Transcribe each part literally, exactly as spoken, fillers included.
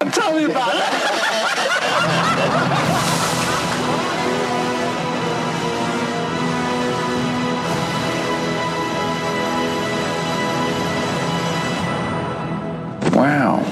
Tell me about it. Wow.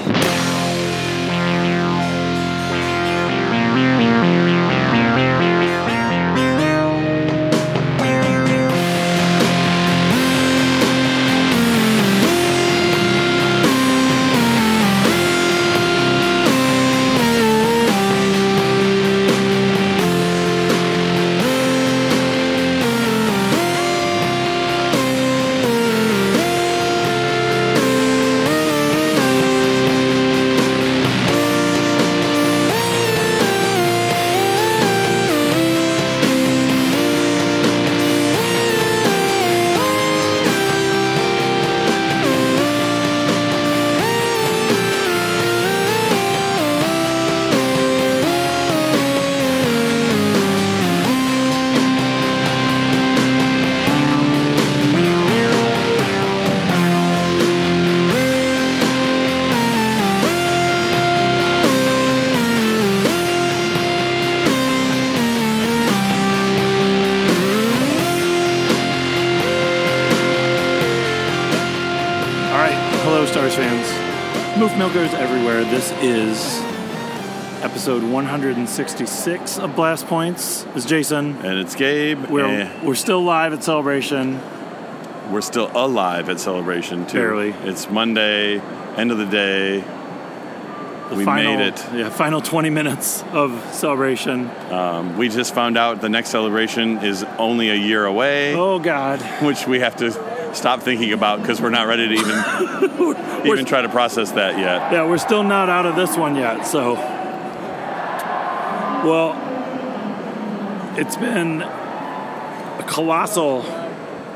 Milkers everywhere, this is episode one hundred sixty-six of Blast Points. It's Jason. And it's Gabe. We're, eh. we're still live at Celebration. We're still alive at Celebration, too. Barely. It's Monday, end of the day. The we final, made it. Yeah, final twenty minutes of Celebration. Um, we just found out the next Celebration is only a year away. Oh, God. Which we have to... stop thinking about because we're not ready to even even try to process that yet. Yeah, we're still not out of this one yet. So, well, it's been a colossal,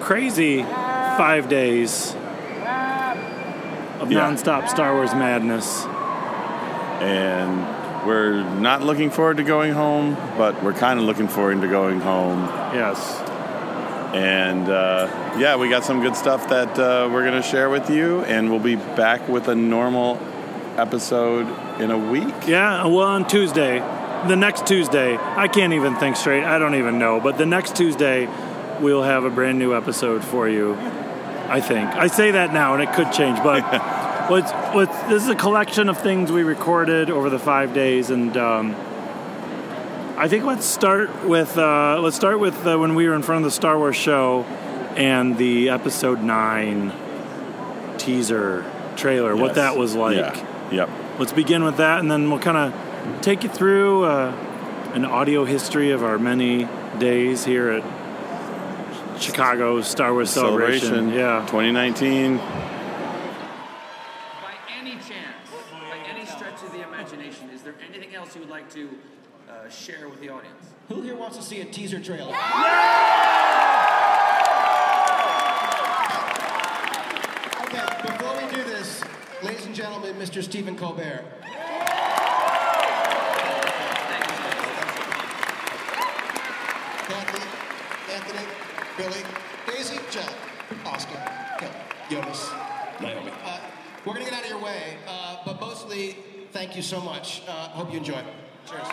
crazy five days of yeah. nonstop Star Wars madness, and we're not looking forward to going home, but we're kind of looking forward to going home. Yes. And, uh, yeah, we got some good stuff that uh, we're going to share with you, and we'll be back with a normal episode in a week. Yeah, well, on Tuesday, the next Tuesday, I can't even think straight. I don't even know. But the next Tuesday, we'll have a brand new episode for you, I think. I say that now, and it could change. But what's, what's, this is a collection of things we recorded over the five days, and... Um, I think let's start with uh, let's start with uh, when we were in front of the Star Wars show and the episode nine teaser trailer. Yes. What that was like. Yeah. Yep. Let's begin with that, and then we'll kind of take you through uh, an audio history of our many days here at Chicago Star Wars Celebration. Celebration. Yeah. twenty nineteen. By any chance, by any stretch of the imagination, is there anything else you would like to? Uh, share with the audience. Who here wants to see a teaser trailer? Yeah! Yeah! Okay, before we do this, ladies and gentlemen, Mister Stephen Colbert. Kathy, Anthony, Billy, Daisy, John, Oscar, Kelly, Jonas, Naomi. Uh, we're going to get out of your way, uh, but mostly, thank you so much. Uh, hope you enjoy. Cheers.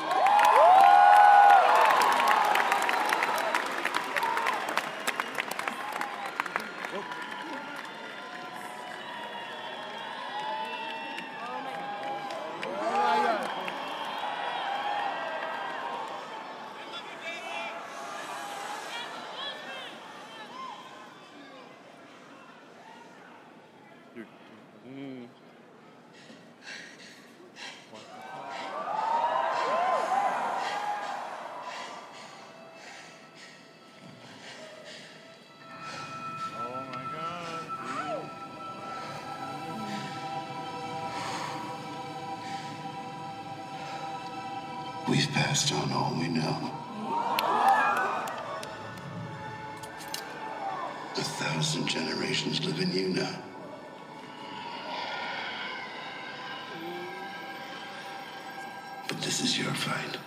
We've passed on all we know. A thousand generations live in you now. But this is your fight.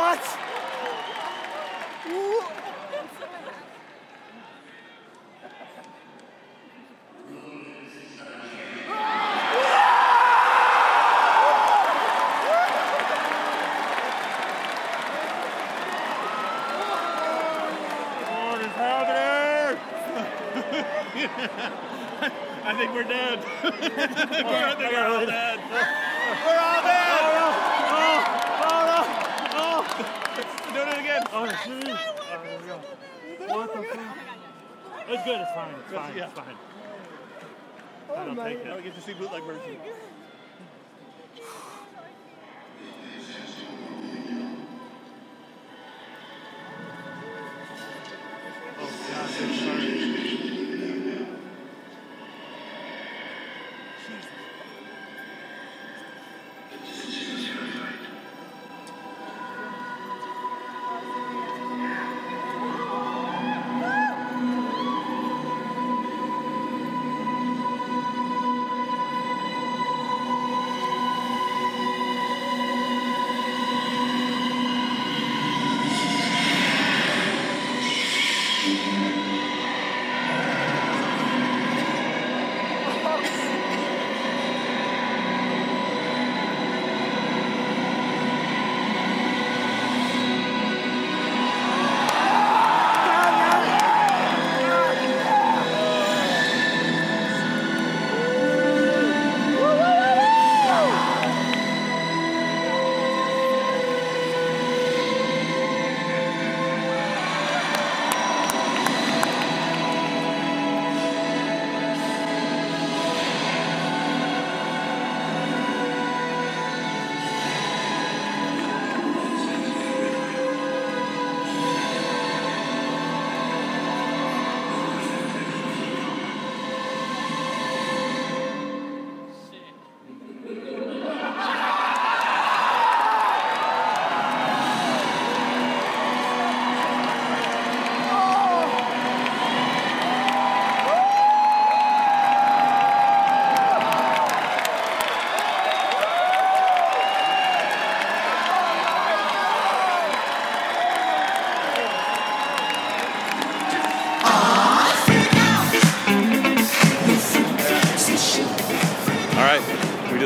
What? What is happening? I think we're dead. we're, I think we're all dead. We're all dead. Oh, oh, oh, oh. Do it again. Oh, jeez. Oh, oh, what the fuck? It's good. It's fine. It's fine. It's fine. It's fine. Oh, I don't my. Take it. I get to see bootleg version.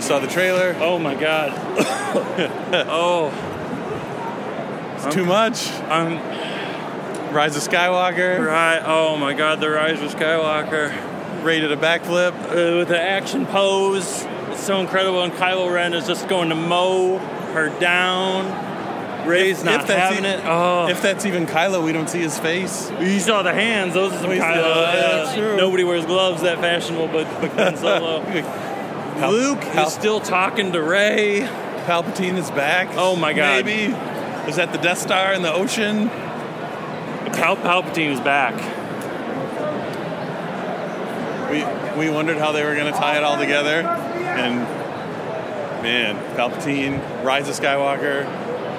Saw the trailer. Oh my god. Oh. It's I'm, too much. I'm Rise of Skywalker. Right. Oh my god, the Rise of Skywalker. Rey did a backflip. Uh, with the action pose. It's so incredible. And Kylo Ren is just going to mow her down. Rey's if, not if that's having even, it. Oh. If that's even Kylo, we don't see his face. You saw the hands. Those are some we Kylo. Saw, uh, that's true. Nobody wears gloves that fashionable, but Ben Solo. Pal- Luke Pal- is still talking to Rey. Palpatine is back. Oh my god. Maybe. Is that the Death Star in the ocean? Pal- Palpatine is back. We we wondered how they were going to tie it all together. And, man, Palpatine, Rise of Skywalker.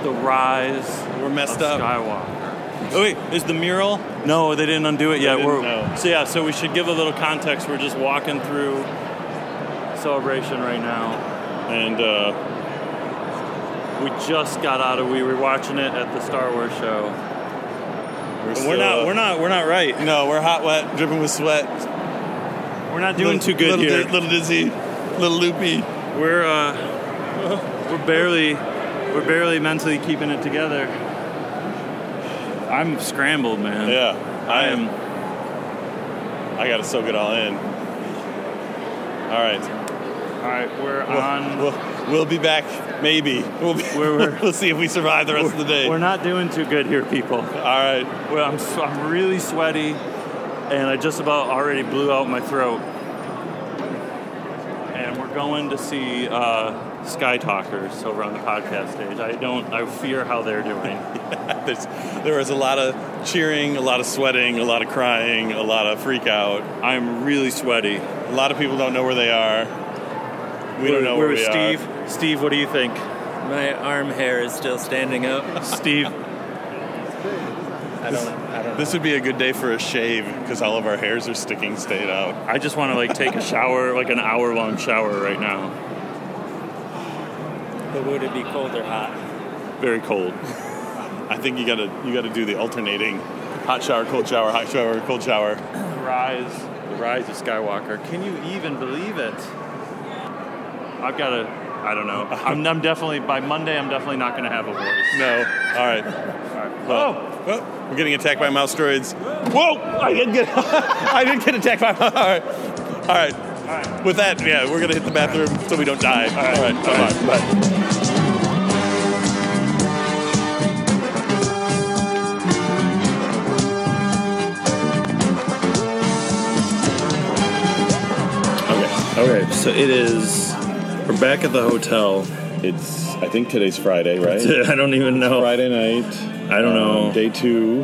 The Rise We're messed of up. Skywalker. Oh wait, is the mural? No, they didn't undo it yet. We're, so yeah, so we should give a little context. We're just walking through Celebration right now, and uh, we just got out of. We were watching it at the Star Wars show. We're, still, we're not. Uh, we're not. We're not right. No, we're hot, wet, dripping with sweat. We're not doing little, too good little here. Di- little dizzy, little loopy. We're uh, we're barely we're barely mentally keeping it together. I'm scrambled, man. Yeah, I, I am. am. I gotta soak it all in. All right. All right, we're we'll, on... We'll, we'll be back, maybe. We'll, be, we're, we're, we'll see if we survive the rest of the day. We're not doing too good here, people. All right. Well, I'm I'm really sweaty, and I just about already blew out my throat. And we're going to see uh, Sky Talkers over on the podcast stage. I don't... I fear how they're doing. Yeah, there was a lot of cheering, a lot of sweating, a lot of crying, a lot of freak out. I'm really sweaty. A lot of people don't know where they are. We don't know where we Steve. Are. Steve, what do you think? My arm hair is still standing up. Steve. I don't know. I don't know. This would be a good day for a shave because all of our hairs are sticking straight out. I just want to like take a shower, like an hour-long shower right now. But would it be cold or hot? Very cold. I think you gotta you gotta do the alternating hot shower, cold shower, hot shower, cold shower. Rise, the Rise of Skywalker. Can you even believe it? I've got to. I don't know. I'm, I'm definitely by Monday. I'm definitely not going to have a voice. No. All right. All right. Well, oh. oh, we're getting attacked by mouse droids. Whoa! I didn't get. I didn't get attacked by. All right. All right. All right. With that, yeah, we're going to hit the bathroom right. So we don't die. All right. All right. All right. All right. Bye. Bye. Okay, so it is, we're back at the hotel. It's, I think today's Friday, right? I don't even know. It's Friday night. I don't um, know. Day two.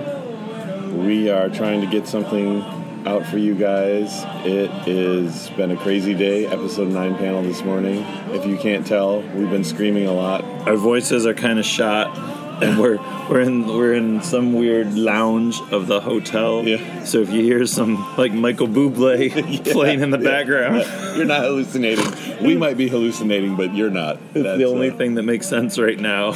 We are trying to get something out for you guys. It has been a crazy day. Episode nine panel this morning. If you can't tell, we've been screaming a lot. Our voices are kind of shot. And we're we're in we're in some weird lounge of the hotel. Yeah. So if you hear some like Michael Bublé yeah, playing in the yeah. background, you're not hallucinating. We might be hallucinating, but you're not. It's That's the only uh, thing that makes sense right now.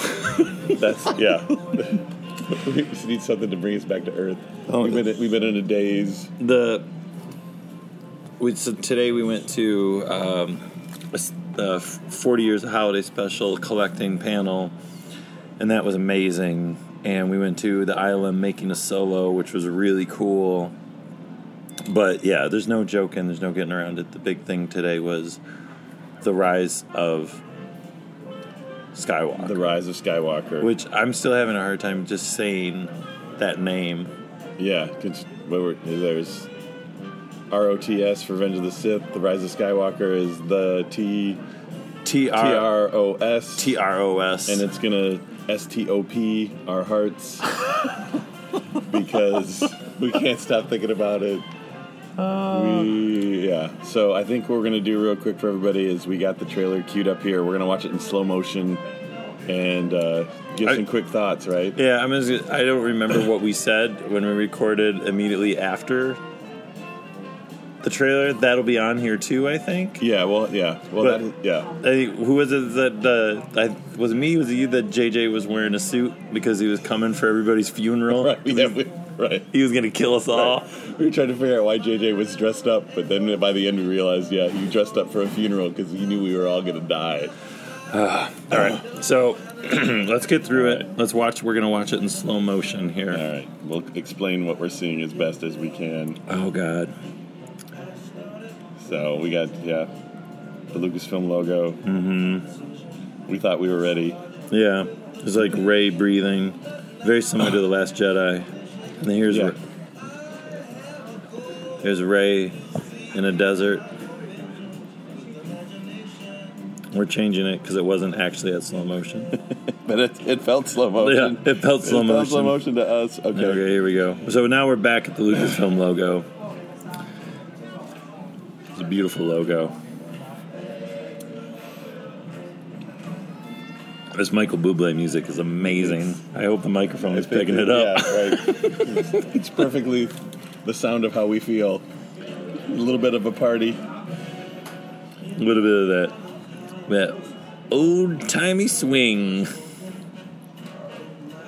That's yeah. We just need something to bring us back to earth. Oh, we've been we've been in a daze. The we so today we went to um, the forty years of holiday special collecting panel. And that was amazing. And we went to the I L M Making a Solo, which was really cool. But, yeah, there's no joking. There's no getting around it. The big thing today was the Rise of Skywalker. The Rise of Skywalker. Which I'm still having a hard time just saying that name. Yeah. There's R O T S for Revenge of the Sith. The Rise of Skywalker is the T... T R O S. T R O S. And it's going to... S T O P, our hearts, because we can't stop thinking about it. Uh, we, yeah. So I think what we're going to do real quick for everybody is we got the trailer queued up here. We're going to watch it in slow motion and uh, give I, some quick thoughts, right? Yeah, I'm just gonna, I don't remember what we said when we recorded immediately after the trailer. That'll be on here too, I think. Yeah, well, yeah. Well, but, that, yeah. I, who was it that, uh, I, was it me? Was it you that J J was wearing a suit because he was coming for everybody's funeral? Right, yeah, we, right. He was going to kill us all. Right. We were trying to figure out why J J was dressed up, but then by the end we realized, yeah, he dressed up for a funeral because he knew we were all going to die. Uh, all right, so let's get through all it. Right. Let's watch. We're going to watch it in slow motion here. All right, we'll explain what we're seeing as best as we can. Oh, God. So we got, yeah, the Lucasfilm logo. Mm-hmm. We thought we were ready. Yeah. It was like Rey breathing. Very similar to The Last Jedi. And then here's, yeah. Re- here's Rey in a desert. We're changing it because it wasn't actually at slow motion. But it, it felt slow motion. Yeah, it felt slow it motion. It felt slow motion to us. Okay. Okay, here we go. So now we're back at the Lucasfilm logo. It's a beautiful logo. This Michael Bublé music is amazing. It's, I hope the microphone is picking it, it up. Yeah, right. it's, it's perfectly the sound of how we feel. A little bit of a party. A little bit of that, that old-timey swing.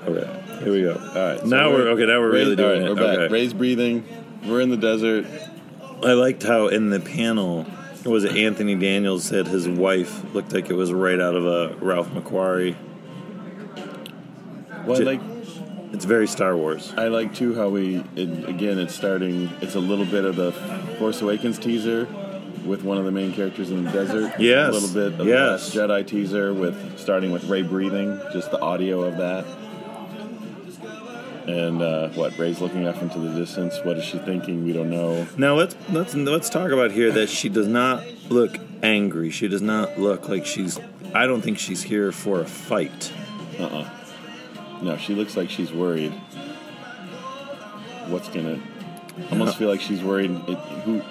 Okay, here we go. All right. So now we're, we're okay. Now we're Rey's, really doing right, it. We're back. Okay. Rey's breathing. We're in the desert. I liked how in the panel, it was Anthony Daniels said his wife looked like it was right out of a Ralph McQuarrie. Well, I like... It's very Star Wars. I like, too, how we... It, again, it's starting... It's a little bit of the Force Awakens teaser with one of the main characters in the desert. Yes. A little bit of yes. the Jedi teaser with starting with Rey breathing, just the audio of that. And uh, what Rey's looking off into the distance. What is she thinking? We don't know. Now let's let's let's talk about here that she does not look angry. She does not look like she's. I don't think she's here for a fight. Uh uh-uh. uh. No, she looks like she's worried. What's gonna? I almost uh, feel like she's worried. It, who?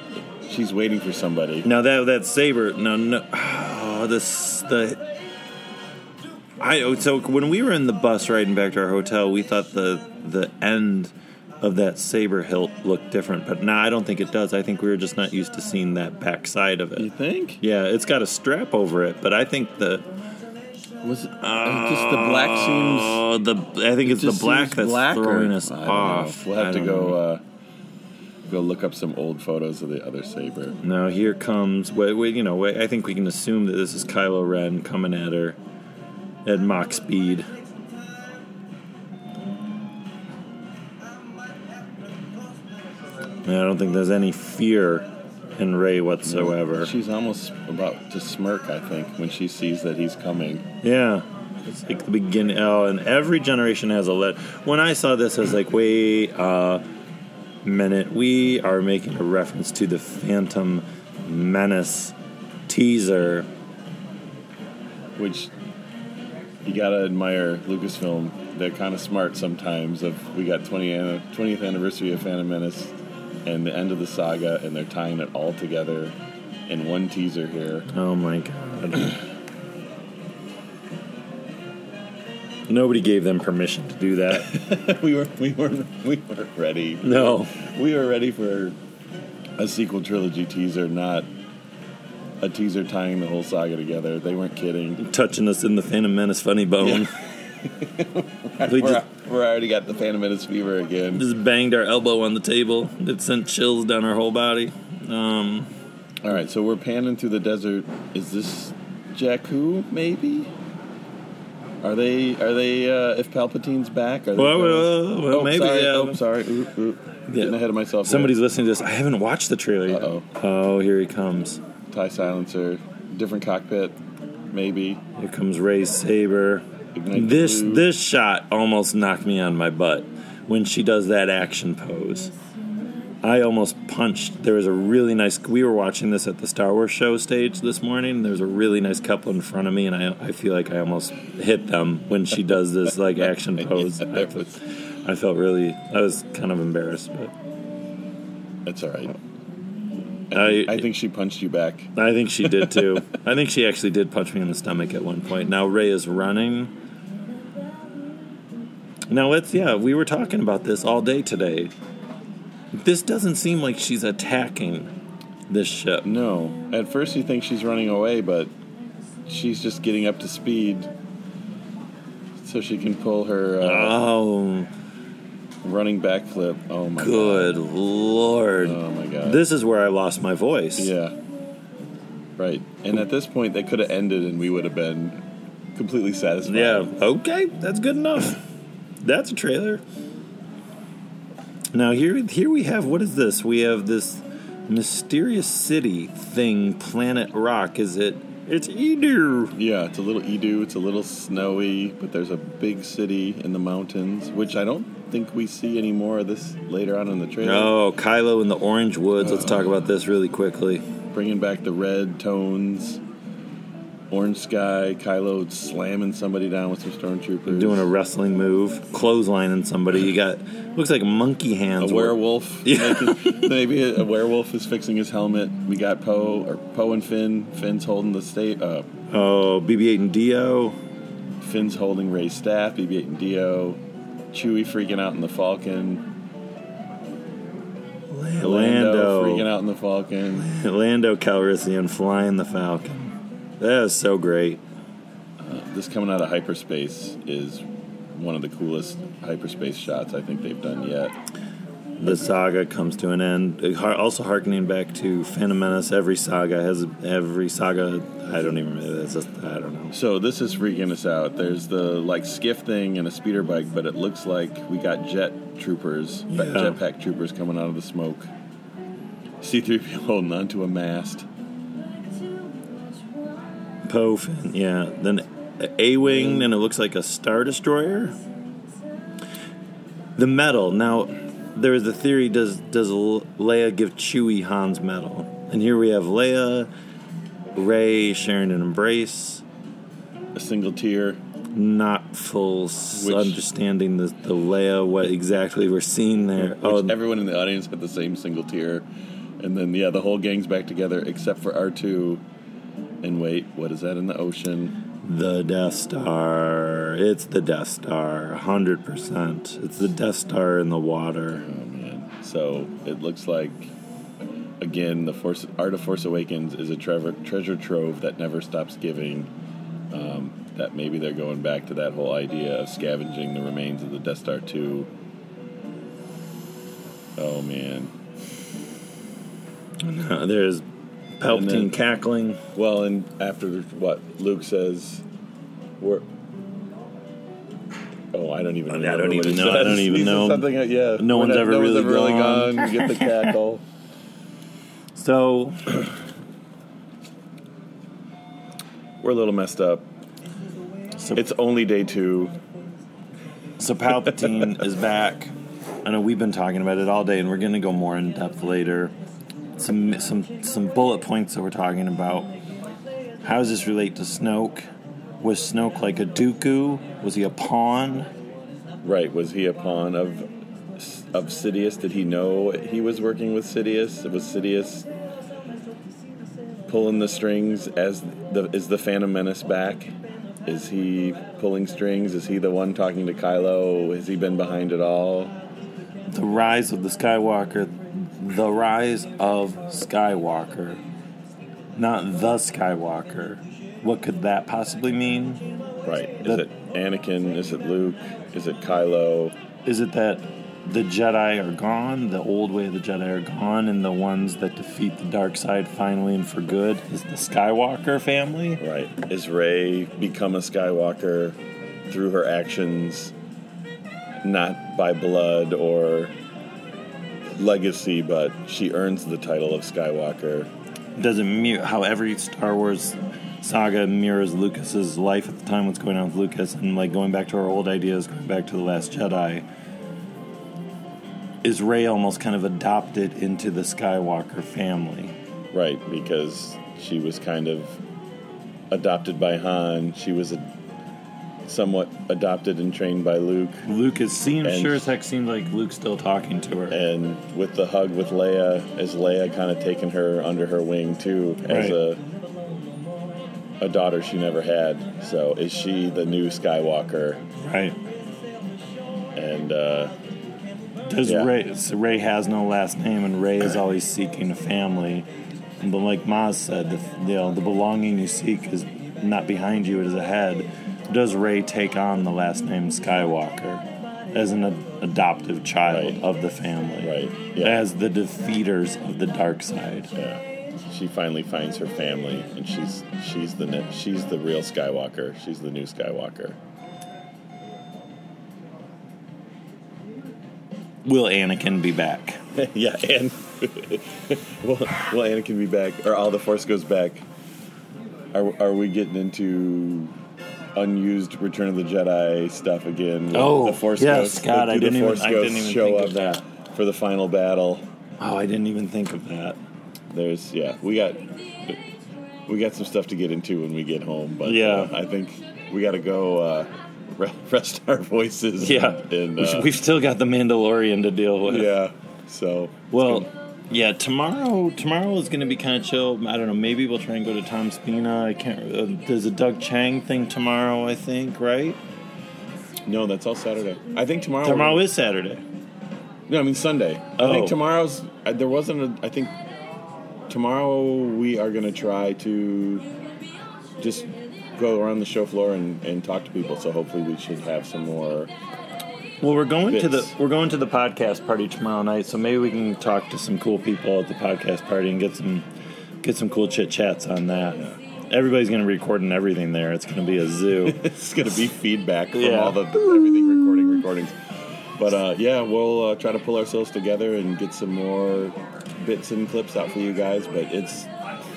She's waiting for somebody. Now that that saber. No no. Oh, this the. I so when we were in the bus riding back to our hotel, we thought the. The end of that saber hilt looked different, but nah, I don't think it does. I think we were just not used to seeing that back side of it. You think? Yeah, it's got a strap over it, but I think the Was it, uh, just the black seems... Oh, the I think it's it the black that's blacker. throwing us I don't off. Know. We'll have I to go uh, go look up some old photos of the other saber. Now here comes... Wait, wait, you know, wait, I think we can assume that this is Kylo Ren coming at her at mock speed. I don't think there's any fear in Rey whatsoever. She's almost about to smirk, I think, when she sees that he's coming. Yeah. It's like the beginning. Oh, and every generation has a letter. When I saw this, I was like, wait a minute. We are making a reference to the Phantom Menace teaser. Which, you gotta admire Lucasfilm. They're kind of smart sometimes. Of we got twentieth anniversary of Phantom Menace and the end of the saga, and they're tying it all together in one teaser here. Oh, my God. Nobody gave them permission to do that. we were, we were, we weren't ready. No. We were ready for a sequel trilogy teaser, not a teaser tying the whole saga together. They weren't kidding. Touching us in the Phantom Menace funny bone. Yeah. we we're, just, we're already got the Phantom Menace fever again. Just banged our elbow on the table. It sent chills down our whole body. Um, Alright, so we're panning through the desert. Is this Jakku, maybe? Are they, Are they? Uh, if Palpatine's back? Are they well, well, well, oh, maybe. Sorry. Yeah. Oh, sorry. Oop, oop. Getting yeah. ahead of myself. Somebody's here. Listening to this. I haven't watched the trailer yet. Uh-oh. Oh, here he comes. Tie silencer. Different cockpit, maybe. Here comes Rey's saber. Ignite this this shot almost knocked me on my butt when she does that action pose. I almost punched. There was a really nice... We were watching this at the Star Wars show stage this morning. There was a really nice couple in front of me, and I I feel like I almost hit them when she does this like action pose. yeah, I, was, I felt really... I was kind of embarrassed, but... That's all right. I, I think she punched you back. I think she did, too. I think she actually did punch me in the stomach at one point. Now Rey is running... Now, let's, yeah, we were talking about this all day today. This doesn't seem like she's attacking this ship. No. At first you think she's running away, but she's just getting up to speed so she can pull her uh, oh. running backflip. Oh, my Good God. Good Lord. Oh, my God. This is where I lost my voice. Yeah. Right. And at this point, they could have ended and we would have been completely satisfied. Yeah. Okay. That's good enough. That's a trailer. Now here here we have, what is this? We have this mysterious city thing, Planet Rock. Is it? It's Edu. Yeah, it's a little Edu. It's a little snowy, but there's a big city in the mountains, which I don't think we see any more of this later on in the trailer. Oh, Kylo in the orange woods. Uh, Let's talk about this really quickly. Bringing back the red tones. Orange sky, Kylo slamming somebody down with some stormtroopers. Doing a wrestling move, clotheslining somebody. You got, looks like monkey hands. A werewolf. Yeah. Making, maybe a, a werewolf is fixing his helmet. We got Poe, or Poe and Finn. Finn's holding the state up. Uh, oh, B B eight and Dio. Finn's holding Rey's staff, B B eight and Dio. Chewie freaking out in the Falcon. Lando, Lando freaking out in the Falcon. Lando Calrissian flying the Falcon. That is so great. Uh, this coming out of hyperspace is one of the coolest hyperspace shots I think they've done yet. The saga comes to an end. Also harkening back to Phantom Menace, every saga has every saga. I don't even. It's just, I don't know. So this is freaking us out. There's the like skiff thing and a speeder bike, but it looks like we got jet troopers, yeah. jetpack troopers coming out of the smoke. C three P O holding onto a mast. Poe, Finn, yeah. Then A-Wing, and it looks like a Star Destroyer. The medal. Now, there is a theory, does does Leia give Chewie Han's medal? And here we have Leia, Rey sharing an embrace. A single tear. Not full which, understanding the, the Leia, what exactly we're seeing there. Oh, everyone in the audience had the same single tear. And then, yeah, the whole gang's back together except for R two. And wait, what is that in the ocean? The Death Star. It's the Death Star, one hundred percent. It's the Death Star in the water. Oh, man. So it looks like, again, the Force, Art of Force Awakens is a tre- treasure trove that never stops giving. Um, that maybe they're going back to that whole idea of scavenging the remains of the Death Star two. Oh, man. No, there's Palpatine then, cackling. Well, and after what Luke says, we're... Oh, I don't even I know. I don't even know. I don't even These know. Something like, yeah, no one's not, ever no really, gone. really gone. You get the cackle. So... We're a little messed up. So, it's only day two. So Palpatine is back. I know we've been talking about it all day, and we're going to go more in depth later. Some some some bullet points that we're talking about. How does this relate to Snoke? Was Snoke like a Dooku? Was he a pawn? Right. Was he a pawn of of Sidious? Did he know he was working with Sidious? Was Sidious pulling the strings? As the is the Phantom Menace back? Is he pulling strings? Is he the one talking to Kylo? Has he been behind it all? The rise of the Skywalker. The rise of Skywalker. Not the Skywalker. What could that possibly mean? Right. Is that, it Anakin? Is it Luke? Is it Kylo? Is it that the Jedi are gone? The old way of the Jedi are gone, and the ones that defeat the dark side finally and for good is the Skywalker family? Right. Is Rey become a Skywalker through her actions, not by blood or legacy, but she earns the title of Skywalker? Doesn't mirror how every Star Wars saga mirrors Lucas's life at the time, what's going on with Lucas, and like going back to our old ideas, going back to The Last Jedi. Is Rey almost kind of adopted into the Skywalker family? Right, because she was kind of adopted by Han. She was a, somewhat adopted and trained by Luke. Luke is seemed, sure as heck seemed like Luke's still talking to her. And with the hug with Leia, is Leia kind of taking her under her wing, too, right, as a a daughter she never had. So is she the new Skywalker? Right. And, uh... Does yeah. Rey, so Rey has no last name, and Rey is always seeking a family. But like Maz said, the, you know, the belonging you seek is not behind you, it is ahead. Does Rey take on the last name Skywalker as an ad- adoptive child right. of the family? Right. Yeah. As the defeaters of the dark side. Yeah. She finally finds her family, and she's she's the she's the real Skywalker. She's the new Skywalker. Will Anakin be back? yeah, and will, will Anakin be back? Or all the Force goes back? Are are we getting into unused Return of the Jedi stuff again? Will oh, the Force yes, ghosts, God, I didn't, force even, I didn't even show think of that for the final battle. Oh, I didn't even think of that. There's yeah, we got we got some stuff to get into when we get home, but yeah, uh, I think we got to go. Uh, Rest our voices. Yeah, and, uh, we've still got the Mandalorian to deal with. Yeah, so well, gonna... yeah. Tomorrow, tomorrow is going to be kind of chill. I don't know. Maybe we'll try and go to Tom Spina. I can't. Uh, there's a Doug Chang thing tomorrow, I think. Right? No, that's all Saturday. I think tomorrow. Tomorrow is Saturday. No, I mean Sunday. Oh. I think tomorrow's. Uh, there wasn't. A, I think tomorrow we are going to try to just go around the show floor and, and talk to people, so hopefully we should have some more. Well, we're going bits. to the we're going to the podcast party tomorrow night, so maybe we can talk to some cool people at the podcast party and get some get some cool chit chats on that. Yeah. Everybody's going to be recording everything there. It's going to be a zoo. It's going to be feedback from yeah. all the everything recording recordings. But uh, yeah, we'll uh, try to pull ourselves together and get some more bits and clips out for you guys. But it's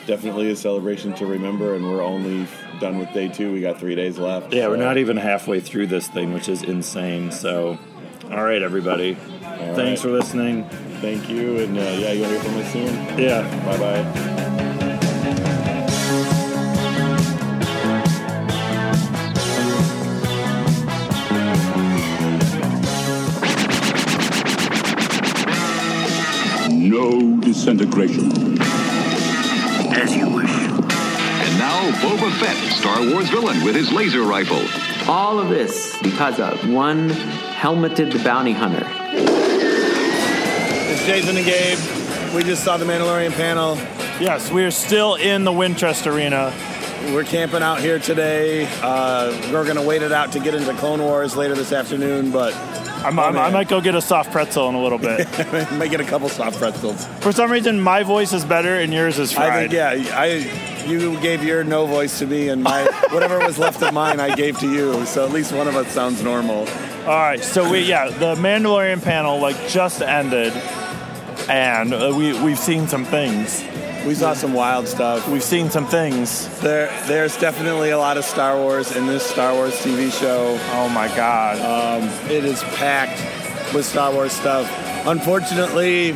definitely a celebration to remember, and we're only done with day two. We got three days left. Yeah, so. We're not even halfway through this thing, which is insane. So, all right, everybody. All Thanks right. for listening. Thank you, and uh, yeah, you'll hear from us soon. Yeah. Bye-bye. No disintegration. As you wish. And now, Boba Fett, Star Wars villain with his laser rifle. All of this because of one helmeted bounty hunter. It's Jason and Gabe. We just saw the Mandalorian panel. Yes, we are still in the Winchester Arena. We're camping out here today. Uh, we're going to wait it out to get into Clone Wars later this afternoon, but... I'm, oh, I'm, I might go get a soft pretzel in a little bit. I might get a couple soft pretzels. For some reason, my voice is better and yours is fried. I think, yeah, I, you gave your no voice to me, and my whatever was left of mine I gave to you, so at least one of us sounds normal. All right, so we yeah, the Mandalorian panel like just ended, and uh, we, we've seen some things. We saw some wild stuff. We've seen some things. There, there's definitely a lot of Star Wars in this Star Wars T V show. Oh, my God. Um, it is packed with Star Wars stuff. Unfortunately,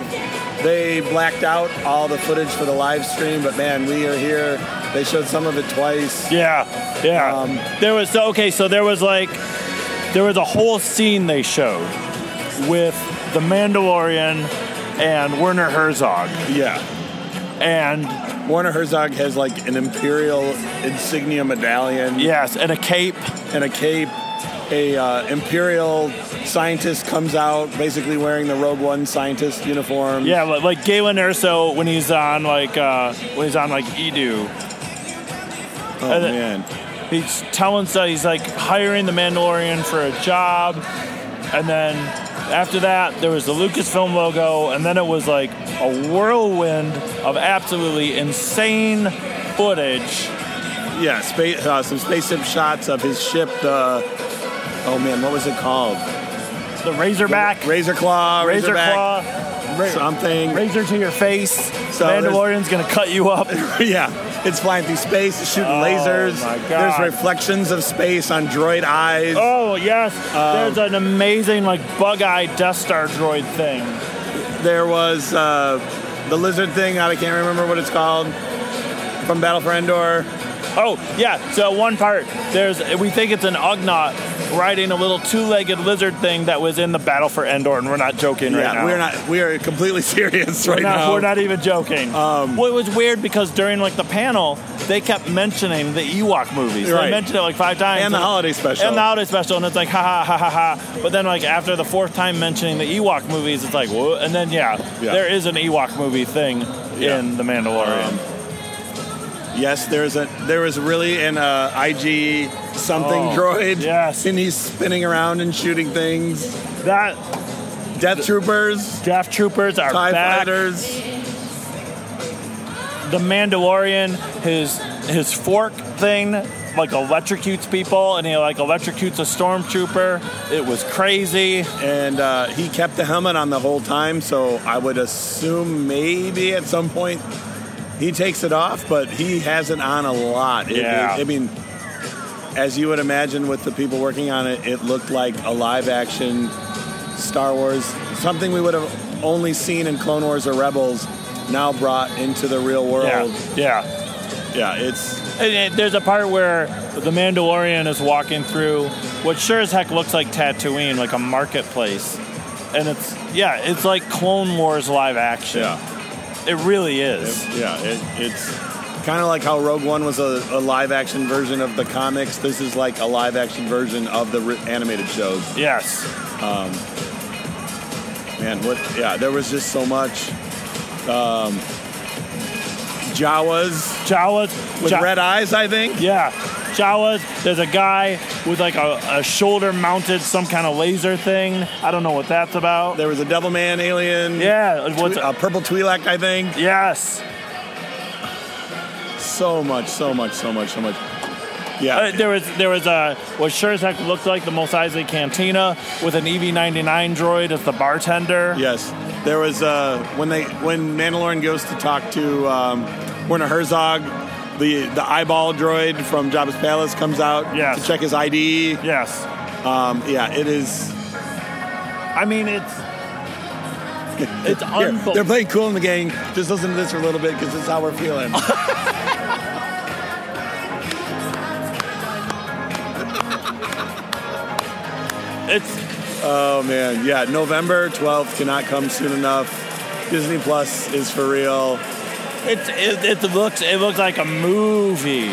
they blacked out all the footage for the live stream, but, man, we are here. They showed some of it twice. Yeah, yeah. Um, there was so, okay, so there was, like, there was a whole scene they showed with the Mandalorian and Werner Herzog. Yeah. And Werner Herzog has like an imperial insignia medallion. Yes, and a cape. And a cape. A uh, imperial scientist comes out, basically wearing the Rogue One scientist uniform. Yeah, like Galen Erso when he's on like uh, when he's on like Edu. Oh and man, he's telling stuff. He's like hiring the Mandalorian for a job, and then after that, there was the Lucasfilm logo, and then it was like a whirlwind of absolutely insane footage. Yeah, space, uh, some spaceship shots of his ship, the... Oh, man, what was it called? The Razorback. The razor Claw. Razor Claw. Something. Razor to your face. So Mandalorian's going to cut you up. Yeah. It's flying through space, shooting oh, lasers. My God. There's reflections of space on droid eyes. Oh, yes. Um, There's an amazing, like, bug-eyed Death Star droid thing. There was uh, the lizard thing. I can't remember what it's called. From Battle for Endor. Oh, yeah. So one part, there's we think it's an Ugnaught riding a little two-legged lizard thing that was in the Battle for Endor, and we're not joking yeah, right now. We're not. We are completely serious right we're not, now. We're not even joking. Um, well, it was weird because during like the panel, they kept mentioning the Ewok movies. Right. They mentioned it like five times. And, and the holiday special. And the holiday special, and it's like, ha, ha, ha, ha, ha. But then like after the fourth time mentioning the Ewok movies, it's like, whoa. And then, yeah, yeah. there is an Ewok movie thing yeah. in The Mandalorian. Um, Yes, there's a there was really an uh, I G something oh, droid, yes. and he's spinning around and shooting things. That Death troopers, Death troopers are TIE back. Fighters. The Mandalorian, his his fork thing, like electrocutes people, and he like electrocutes a stormtrooper. It was crazy, and uh, he kept the helmet on the whole time. So I would assume maybe at some point. He takes it off, but he has it on a lot. It, yeah. It, I mean, as you would imagine with the people working on it, it looked like a live-action Star Wars, something we would have only seen in Clone Wars or Rebels, now brought into the real world. Yeah, yeah. yeah it's... And, and there's a part where the Mandalorian is walking through what sure as heck looks like Tatooine, like a marketplace. And it's, yeah, it's like Clone Wars live action. Yeah. It really is. It, yeah, it, it's kind of like how Rogue One was a, a live-action version of the comics. This is like a live-action version of the re- animated shows. Yes. Um, man, what? Yeah, there was just so much. Um, Jawas. Jawas. With J- red eyes, I think. Yeah. Jawas. There's a guy with like a, a shoulder-mounted some kind of laser thing. I don't know what that's about. There was a Devil Man alien. Yeah. What's twi- a purple Twi'lek, I think. Yes. So much, so much, so much, so much. Yeah. Uh, there was there was a what sure as heck looked like the Mos Eisley Cantina with an E V ninety-nine droid as the bartender. Yes. There was uh, when they when Mandalorian goes to talk to um, Werner Herzog. The the eyeball droid from Jabba's Palace comes out yes. to check his I D. Yes. Um, yeah, it is... I mean, it's... It's unbelievable. They're playing Cool in the Gang. Just listen to this for a little bit, because it's how we're feeling. it's... Oh, man. Yeah, November twelfth cannot come soon enough. Disney Plus is for real. It's, it, it looks it looks like a movie.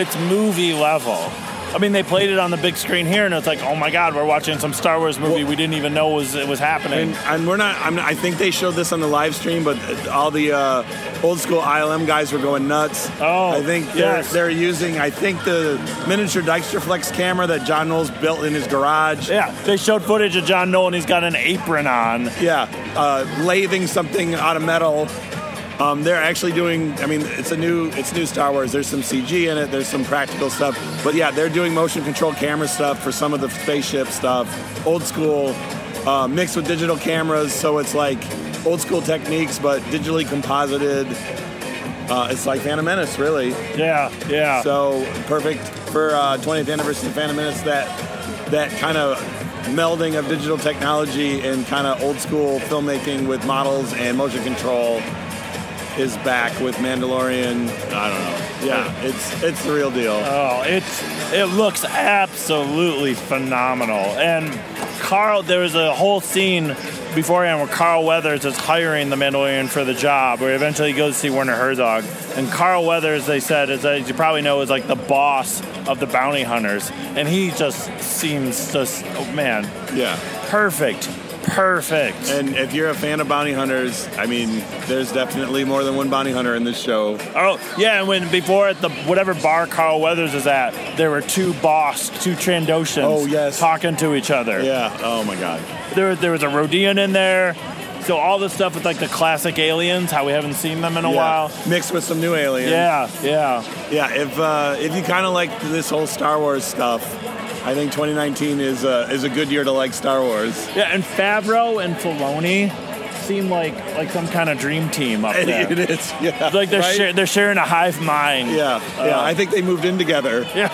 It's movie level. I mean, they played it on the big screen here, and it's like, oh my God, we're watching some Star Wars movie well, we didn't even know was it was happening. And, and we're not. I'm, I think they showed this on the live stream, but all the uh, old school I L M guys were going nuts. Oh, I think they're, yes. they're using. I think the miniature Dykstra Flex camera that John Knoll's built in his garage. Yeah, they showed footage of John Knoll, and he's got an apron on. Yeah, uh, lathing something out of metal. Um, they're actually doing, I mean, it's a new it's new Star Wars. There's some C G in it. There's some practical stuff. But, yeah, they're doing motion control camera stuff for some of the spaceship stuff, old school, uh, mixed with digital cameras. So it's like old school techniques but digitally composited. Uh, it's like Phantom Menace, really. Yeah, yeah. So perfect for uh, twentieth anniversary of Phantom Menace, that, that kind of melding of digital technology and kind of old school filmmaking with models and motion control is back with Mandalorian. I don't know. Yeah, it's it's the real deal. Oh, it's it looks absolutely phenomenal. And Carl, there was a whole scene beforehand where Carl Weathers is hiring the Mandalorian for the job, where eventually he goes to see Werner Herzog. And Carl Weathers, they said, is, as you probably know, is like the boss of the bounty hunters. And he just seems just, oh man. Yeah. Perfect. Perfect. And if you're a fan of bounty hunters, I mean, there's definitely more than one bounty hunter in this show. Oh, yeah, and when before at the whatever bar Carl Weathers is at, there were two boss, two Trandoshans oh, yes. talking to each other. Yeah, oh my God. There, there was a Rodian in there. So all this stuff with like the classic aliens, how we haven't seen them in a yeah. while, mixed with some new aliens. Yeah, yeah, yeah. If uh, if you kind of like this whole Star Wars stuff, I think twenty nineteen is a, is a good year to like Star Wars. Yeah, and Favreau and Filoni seem like like some kind of dream team up there. It is, yeah. It's like they're right? share, they're sharing a hive mind. Yeah, uh, yeah. I think they moved in together. Yeah.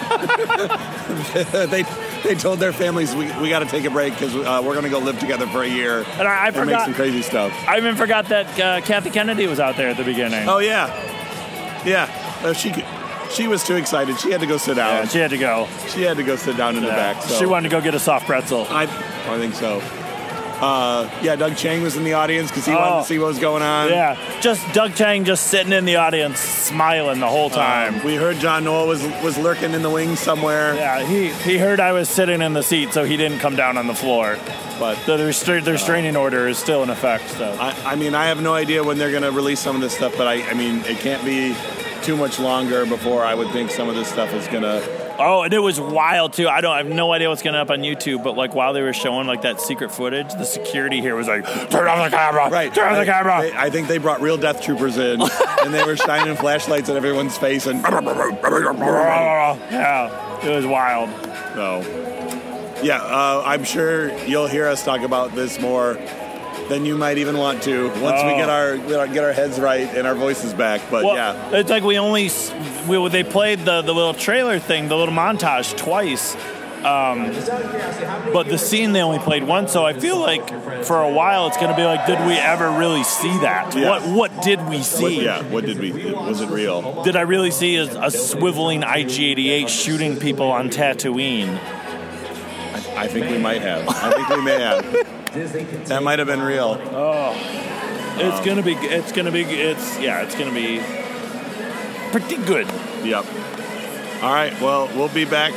they they told their families we we got to take a break because uh, we're gonna go live together for a year. And I, I and forgot make some crazy stuff. I even forgot that uh, Kathy Kennedy was out there at the beginning. Oh yeah, yeah. Uh, she. She was too excited. She had to go sit down. Yeah, she had to go. She had to go sit down in yeah. the back. So. She wanted to go get a soft pretzel. I, I think so. Uh, yeah, Doug Chang was in the audience because he oh. wanted to see what was going on. Yeah, just Doug Chang just sitting in the audience smiling the whole time. Um, we heard John Knoll was was lurking in the wings somewhere. Yeah, he, he heard I was sitting in the seat, so he didn't come down on the floor. But the, restra- the restraining uh, order is still in effect. So I, I mean, I have no idea when they're going to release some of this stuff, but I, I mean, it can't be too much longer before I would think some of this stuff is gonna. Oh, and it was wild too. I don't. I have no idea what's gonna up on YouTube, but like while they were showing like that secret footage, the security here was like, "Turn off the camera! Right. Turn off the camera!" They, I think they brought real death troopers in, and they were shining flashlights at everyone's face and. Yeah, it was wild. So, yeah, uh, I'm sure you'll hear us talk about this more than you might even want to once oh. we get our get our heads right and our voices back. But well, yeah, it's like we only we they played the the little trailer thing, the little montage twice. Um, but the scene they only played once, so I feel like for a while it's going to be like, did we ever really see that? Yes. What what did we see? What, yeah, what did we? Was it real? Did I really see a, a swiveling I G eighty-eight shooting people on Tatooine? I think we might have. I think we may have. That might have been real. Oh, it's um, gonna be. It's gonna be. It's yeah. It's gonna be pretty good. Yep. All right. Well, we'll be back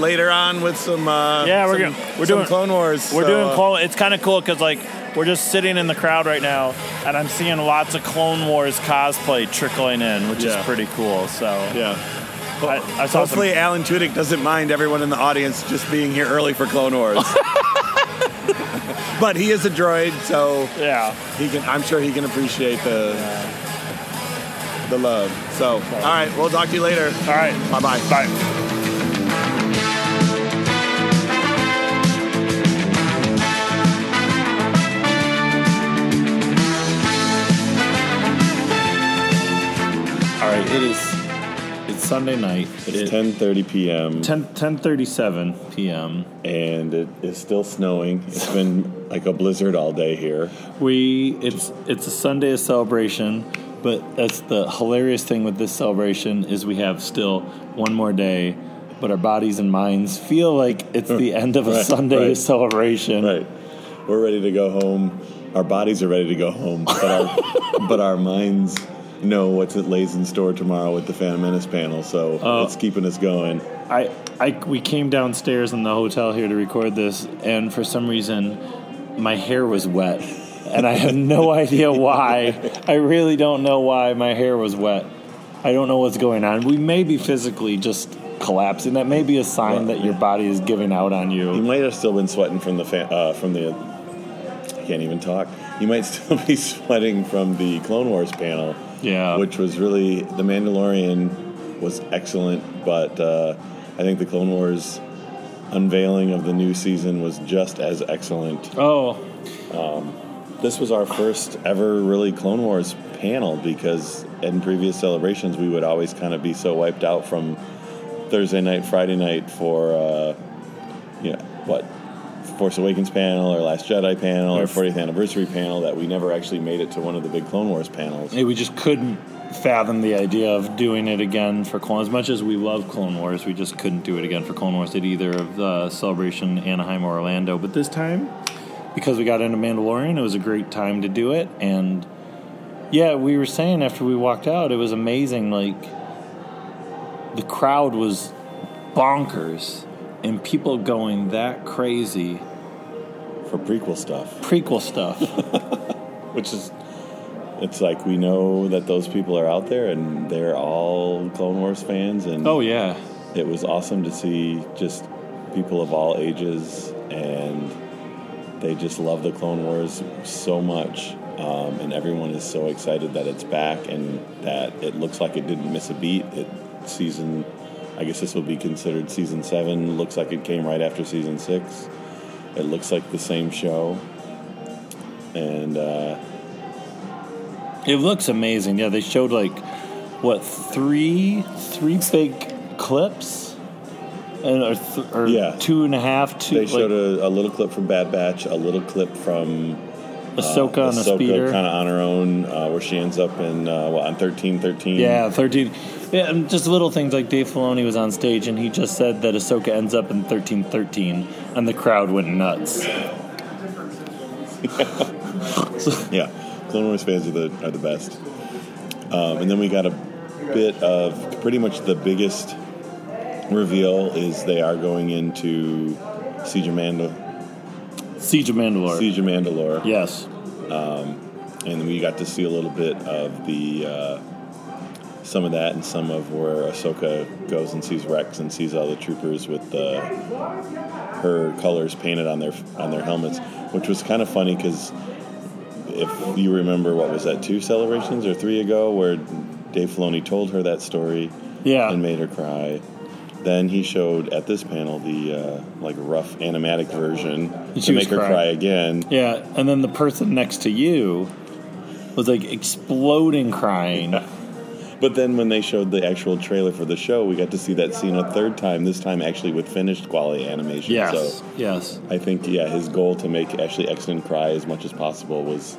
later on with some. Uh, yeah, we're some, gonna, we're some doing Clone Wars. We're so, doing Clone. It's kind of cool because like we're just sitting in the crowd right now, and I'm seeing lots of Clone Wars cosplay trickling in, which yeah. is pretty cool. So yeah. I, I saw Hopefully some. Alan Tudyk doesn't mind everyone in the audience just being here early for Clone Wars. But he is a droid, so yeah, he can. I'm sure he can appreciate the yeah. the love. So, all right, we'll talk to you later. All right, bye-bye. Bye. All right, it is. Sunday night. It it's ten thirty p.m. ten thirty-seven p.m. And it is still snowing. It's been like a blizzard all day here. We it's it's a Sunday of celebration, but that's the hilarious thing with this celebration is we have still one more day, but our bodies and minds feel like it's the end of a right, Sunday right. celebration. Right. We're ready to go home. Our bodies are ready to go home, but our but our minds know what's it lays in store tomorrow with the Phantom Menace panel, so uh, it's keeping us going. I, I, we came downstairs in the hotel here to record this, and for some reason, my hair was wet, and I have no idea why. I really don't know why my hair was wet. I don't know what's going on. We may be physically just collapsing. That may be a sign well, that your body is giving out on you. You might have still been sweating from the fa- uh, from the. I can't even talk. You might still be sweating from the Clone Wars panel. Yeah, which was really the Mandalorian was excellent, but uh, I think the Clone Wars unveiling of the new season was just as excellent. Oh, um, this was our first ever really Clone Wars panel, because in previous celebrations we would always kind of be so wiped out from Thursday night, Friday night for uh, you know what Force Awakens panel or Last Jedi panel or fortieth anniversary panel that we never actually made it to one of the big Clone Wars panels. Hey, we just couldn't fathom the idea of doing it again for Clone Wars. As much as we love Clone Wars, we just couldn't do it again for Clone Wars at either of uh, Celebration, Anaheim, or Orlando. But this time, because we got into Mandalorian, it was a great time to do it. And yeah, we were saying after we walked out, it was amazing. Like, the crowd was bonkers, and people going that crazy for prequel stuff. Prequel stuff. Which is, it's like we know that those people are out there, and they're all Clone Wars fans. And oh, yeah. It was awesome to see just people of all ages, and they just love the Clone Wars so much. Um, and everyone is so excited that it's back and that it looks like it didn't miss a beat. It season... I guess this will be considered season seven. Looks like it came right after season six. It looks like the same show. And uh, it looks amazing. Yeah, they showed like, what, three three fake clips? And Or, th- or yeah. two and a half? Two, they showed like, a, a little clip from Bad Batch, a little clip from Ahsoka uh, on Ahsoka, a speeder. Ahsoka kind of on her own, uh, where she ends up in uh, what, on thirteen thirteen. Yeah, thirteen. Yeah, and just little things like Dave Filoni was on stage and he just said that Ahsoka ends up in thirteen thirteen, and the crowd went nuts. Yeah, so, yeah. Clone Wars fans are the are the best. Um, and then we got a bit of pretty much the biggest reveal is they are going into Siege of Mandalore. Siege of Mandalore. Siege of Mandalore. Yes. Um, and we got to see a little bit of the. Uh, Some of that and some of where Ahsoka goes and sees Rex and sees all the troopers with the, her colors painted on their on their helmets, which was kind of funny because if you remember, what was that, two celebrations or three ago where Dave Filoni told her that story yeah. and made her cry. Then he showed at this panel the uh, like rough animatic version she to make her crying. cry again. Yeah, and then the person next to you was like exploding crying. Yeah. But then when they showed the actual trailer for the show, we got to see that scene a third time, this time actually with finished quality animation. Yes, so yes. I think, yeah, his goal to make Ashley Eckstein cry as much as possible was...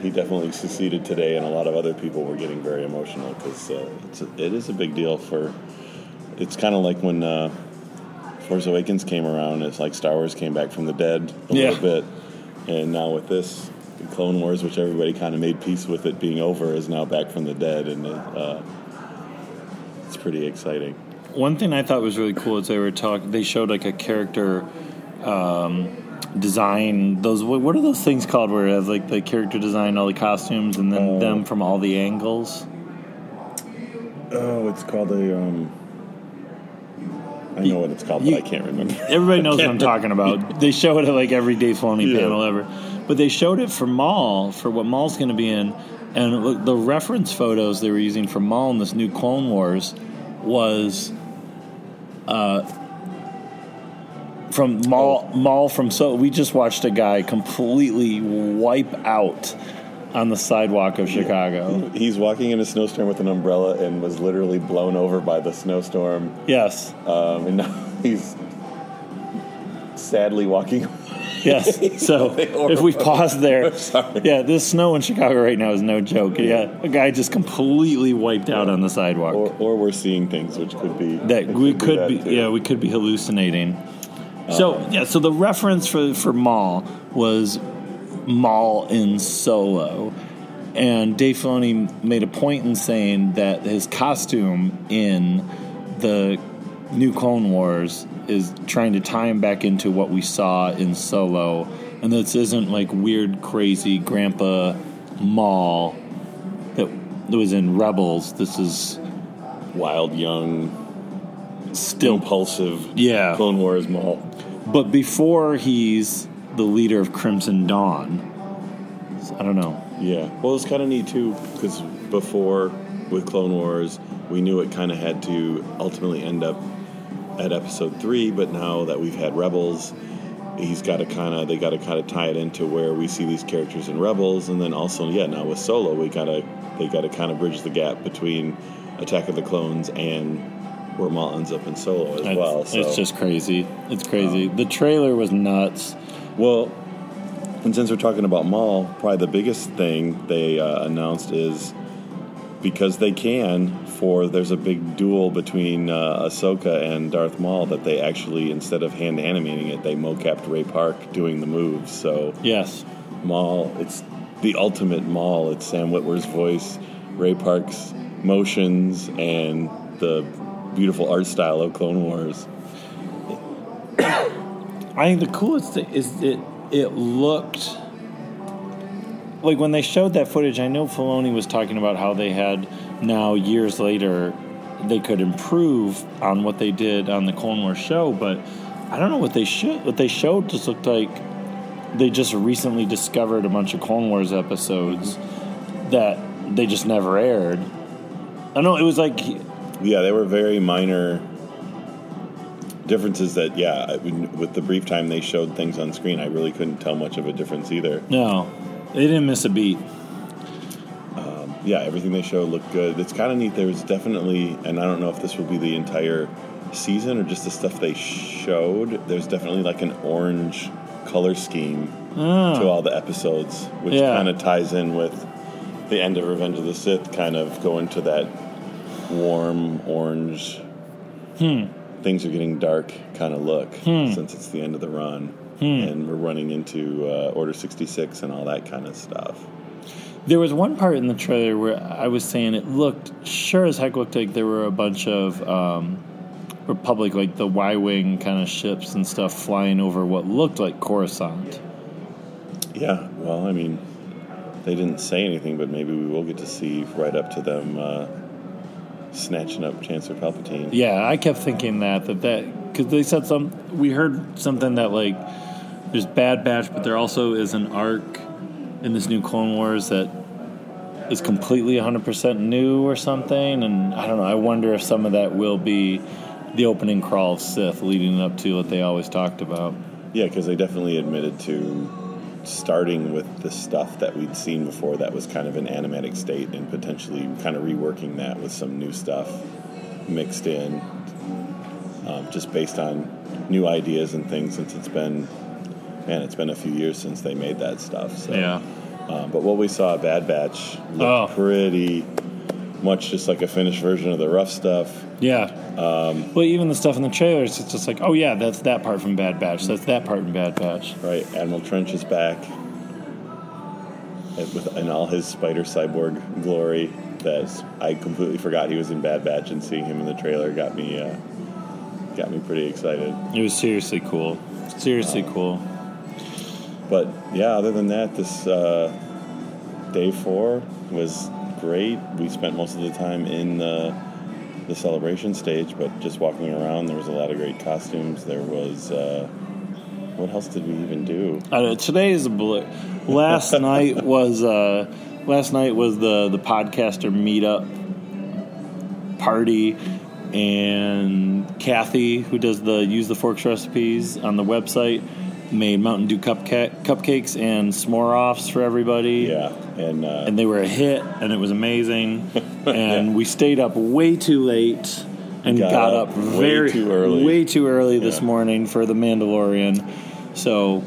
He definitely succeeded today, and a lot of other people were getting very emotional because uh, it's a, it is a big deal for... It's kind of like when uh, Force Awakens came around. It's like Star Wars came back from the dead a yeah. little bit. And now with this... Clone Wars, which everybody kind of made peace with it being over, is now back from the dead, and uh, it's pretty exciting. One thing I thought was really cool is they were talking. They showed like a character um, design. Those what are those things called? Where it has like the character design, all the costumes, and then uh, them from all the angles. Oh, it's called a. Um, I know what it's called, you, but I can't remember. Everybody knows what I'm talking about. They show it at like every Dave Filoni yeah. panel ever. But they showed it for Maul, for what Maul's going to be in, and the reference photos they were using for Maul in this new Clone Wars was uh, from Maul, oh. Maul from Solo. We just watched a guy completely wipe out on the sidewalk of Chicago. He's walking in a snowstorm with an umbrella and was literally blown over by the snowstorm. Yes. Um, and now he's sadly walking away. Yes, so if we pause there, yeah, this snow in Chicago right now is no joke. Yeah, a guy just completely wiped out on the sidewalk. Or, or we're seeing things, which could be that we could, could be, that be yeah, we could be hallucinating. Um, so yeah, so the reference for for Maul was Maul in Solo, And Dave Filoni made a point in saying that his costume in the new Clone Wars is trying to tie him back into what we saw in Solo. And this isn't like weird, crazy grandpa Maul that was in Rebels. This is wild, young, still pulsive yeah. Clone Wars Maul. But before he's the leader of Crimson Dawn. I don't know. Yeah. Well, it's kind of neat, too, because before, with Clone Wars, we knew it kind of had to ultimately end up at Episode three, but now that we've had Rebels, he's got to kind of, they got to kind of tie it into where we see these characters in Rebels, and then also, yeah, now with Solo, we got to, they got to kind of bridge the gap between Attack of the Clones and where Maul ends up in Solo as it's, well. So. It's just crazy. It's crazy. Um, the trailer was nuts. Well... And since we're talking about Maul, probably the biggest thing they uh, announced is because they can, for there's a big duel between uh, Ahsoka and Darth Maul that they actually, instead of hand animating it, they mocapped Ray Park doing the moves. So yes, Maul, it's the ultimate Maul. It's Sam Witwer's voice, Ray Park's motions, and the beautiful art style of Clone Wars. I think the coolest thing is it. It looked like when they showed that footage, I know Filoni was talking about how they had now years later they could improve on what they did on the Clone Wars show, but I don't know what they should what they showed just looked like they just recently discovered a bunch of Clone Wars episodes that they just never aired. I know it was like yeah, they were very minor differences that, yeah, with the brief time they showed things on screen, I really couldn't tell much of a difference either. No, they didn't miss a beat. Um, yeah, everything they showed looked good. It's kind of neat. There was definitely, and I don't know if this will be the entire season or just the stuff they showed, there's definitely like an orange color scheme oh. to all the episodes, which yeah. kind of ties in with the end of Revenge of the Sith, kind of going to that warm orange... Hmm. Things are getting dark kind of look hmm. since it's the end of the run hmm. and we're running into uh, Order sixty-six and all that kind of stuff. There was one part in the trailer where I was saying it looked, sure as heck looked like there were a bunch of um, Republic, like the Y-Wing kind of ships and stuff flying over what looked like Coruscant. Yeah, well, I mean, they didn't say anything, but maybe we will get to see right up to them uh snatching up Chancellor Palpatine. Yeah, I kept thinking that, that, that, because they said some, we heard something that, like, there's Bad Batch, but there also is an arc in this new Clone Wars that is completely one hundred percent new or something, and I don't know, I wonder if some of that will be the opening crawl of Sith leading up to what they always talked about. Yeah, because they definitely admitted to starting with the stuff that we'd seen before that was kind of an animatic state and potentially kind of reworking that with some new stuff mixed in um, just based on new ideas and things since it's been, man, it's been a few years since they made that stuff. So, yeah. Um, but what we saw at Bad Batch looked oh. pretty much just like a finished version of the rough stuff. Yeah. Um, well, even the stuff in the trailers, it's just like, oh, yeah, that's that part from Bad Batch. That's that part in Bad Batch. Right. Admiral Trench is back with, in all his spider cyborg glory that I completely forgot he was in Bad Batch, and seeing him in the trailer got me uh, got me pretty excited. It was seriously cool. Seriously um, cool. But, yeah, other than that, this uh, day four was... great. We spent most of the time in the, the celebration stage, but just walking around, there was a lot of great costumes. There was, uh, what else did we even do? I don't know, today is a blur. Last night was uh, last night was the the podcaster meetup party, and Kathy, who does the Use the Forks recipes on the website, made Mountain Dew cupca- cupcakes and s'more-offs for everybody. Yeah, and uh, and they were a hit, and it was amazing. And yeah. we stayed up way too late and got, got up, up very way too early, way too early yeah. this morning for the Mandalorian. So,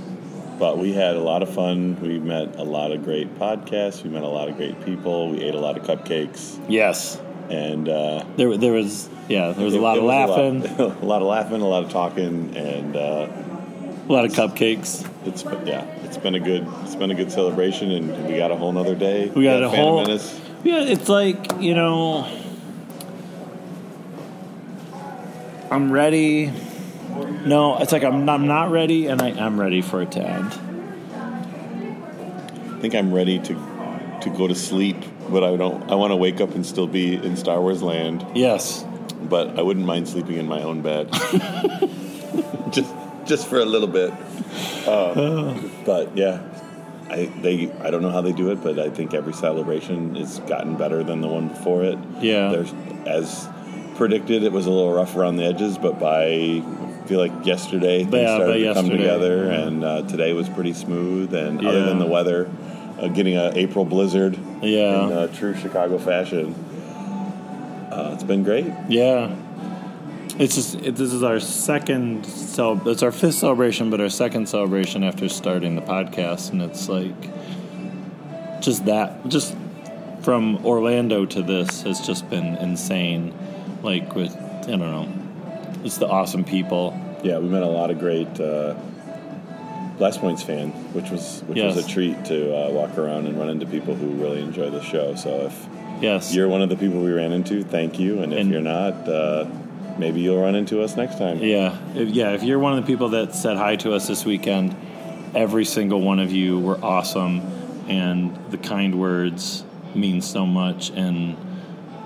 but we had a lot of fun. We met a lot of great podcasts. We met a lot of great people. We ate a lot of cupcakes. Yes, and uh, there there was yeah there was it, a lot of laughing, a lot, a lot of laughing, a lot of talking, and. Uh, A lot of cupcakes. It's yeah. It's been a good. It's been a good celebration, and we got a whole nother day. We got, we got a Phantom whole. Menace. Yeah, it's like, you know, I'm ready. No, it's like I'm. I'm not ready, and I am ready for it to end. I think I'm ready to to go to sleep, but I don't. I want to wake up and still be in Star Wars land. Yes, but I wouldn't mind sleeping in my own bed, just just for a little bit. Um, but yeah, I they I don't know how they do it, but I think every celebration has gotten better than the one before it. Yeah, there's, as predicted, it was a little rough around the edges, but by I feel like yesterday things yeah, started to yesterday. come together, yeah. and uh, today was pretty smooth. And yeah. other than the weather, uh, getting an April blizzard yeah. in uh, true Chicago fashion, uh, it's been great. Yeah, it's just it, this is our second cel- it's our fifth celebration, but our second celebration after starting the podcast, and it's like just that, just from Orlando to this has just been insane. Like with I don't know. It's the awesome people. Yeah, we met a lot of great uh, Blast Points fans, which was which yes. was a treat to uh, walk around and run into people who really enjoy the show. So if yes. you're one of the people we ran into, thank you. And if and you're not, uh, maybe you'll run into us next time. Yeah, if, yeah. If you're one of the people that said hi to us this weekend, every single one of you were awesome, and the kind words mean so much. And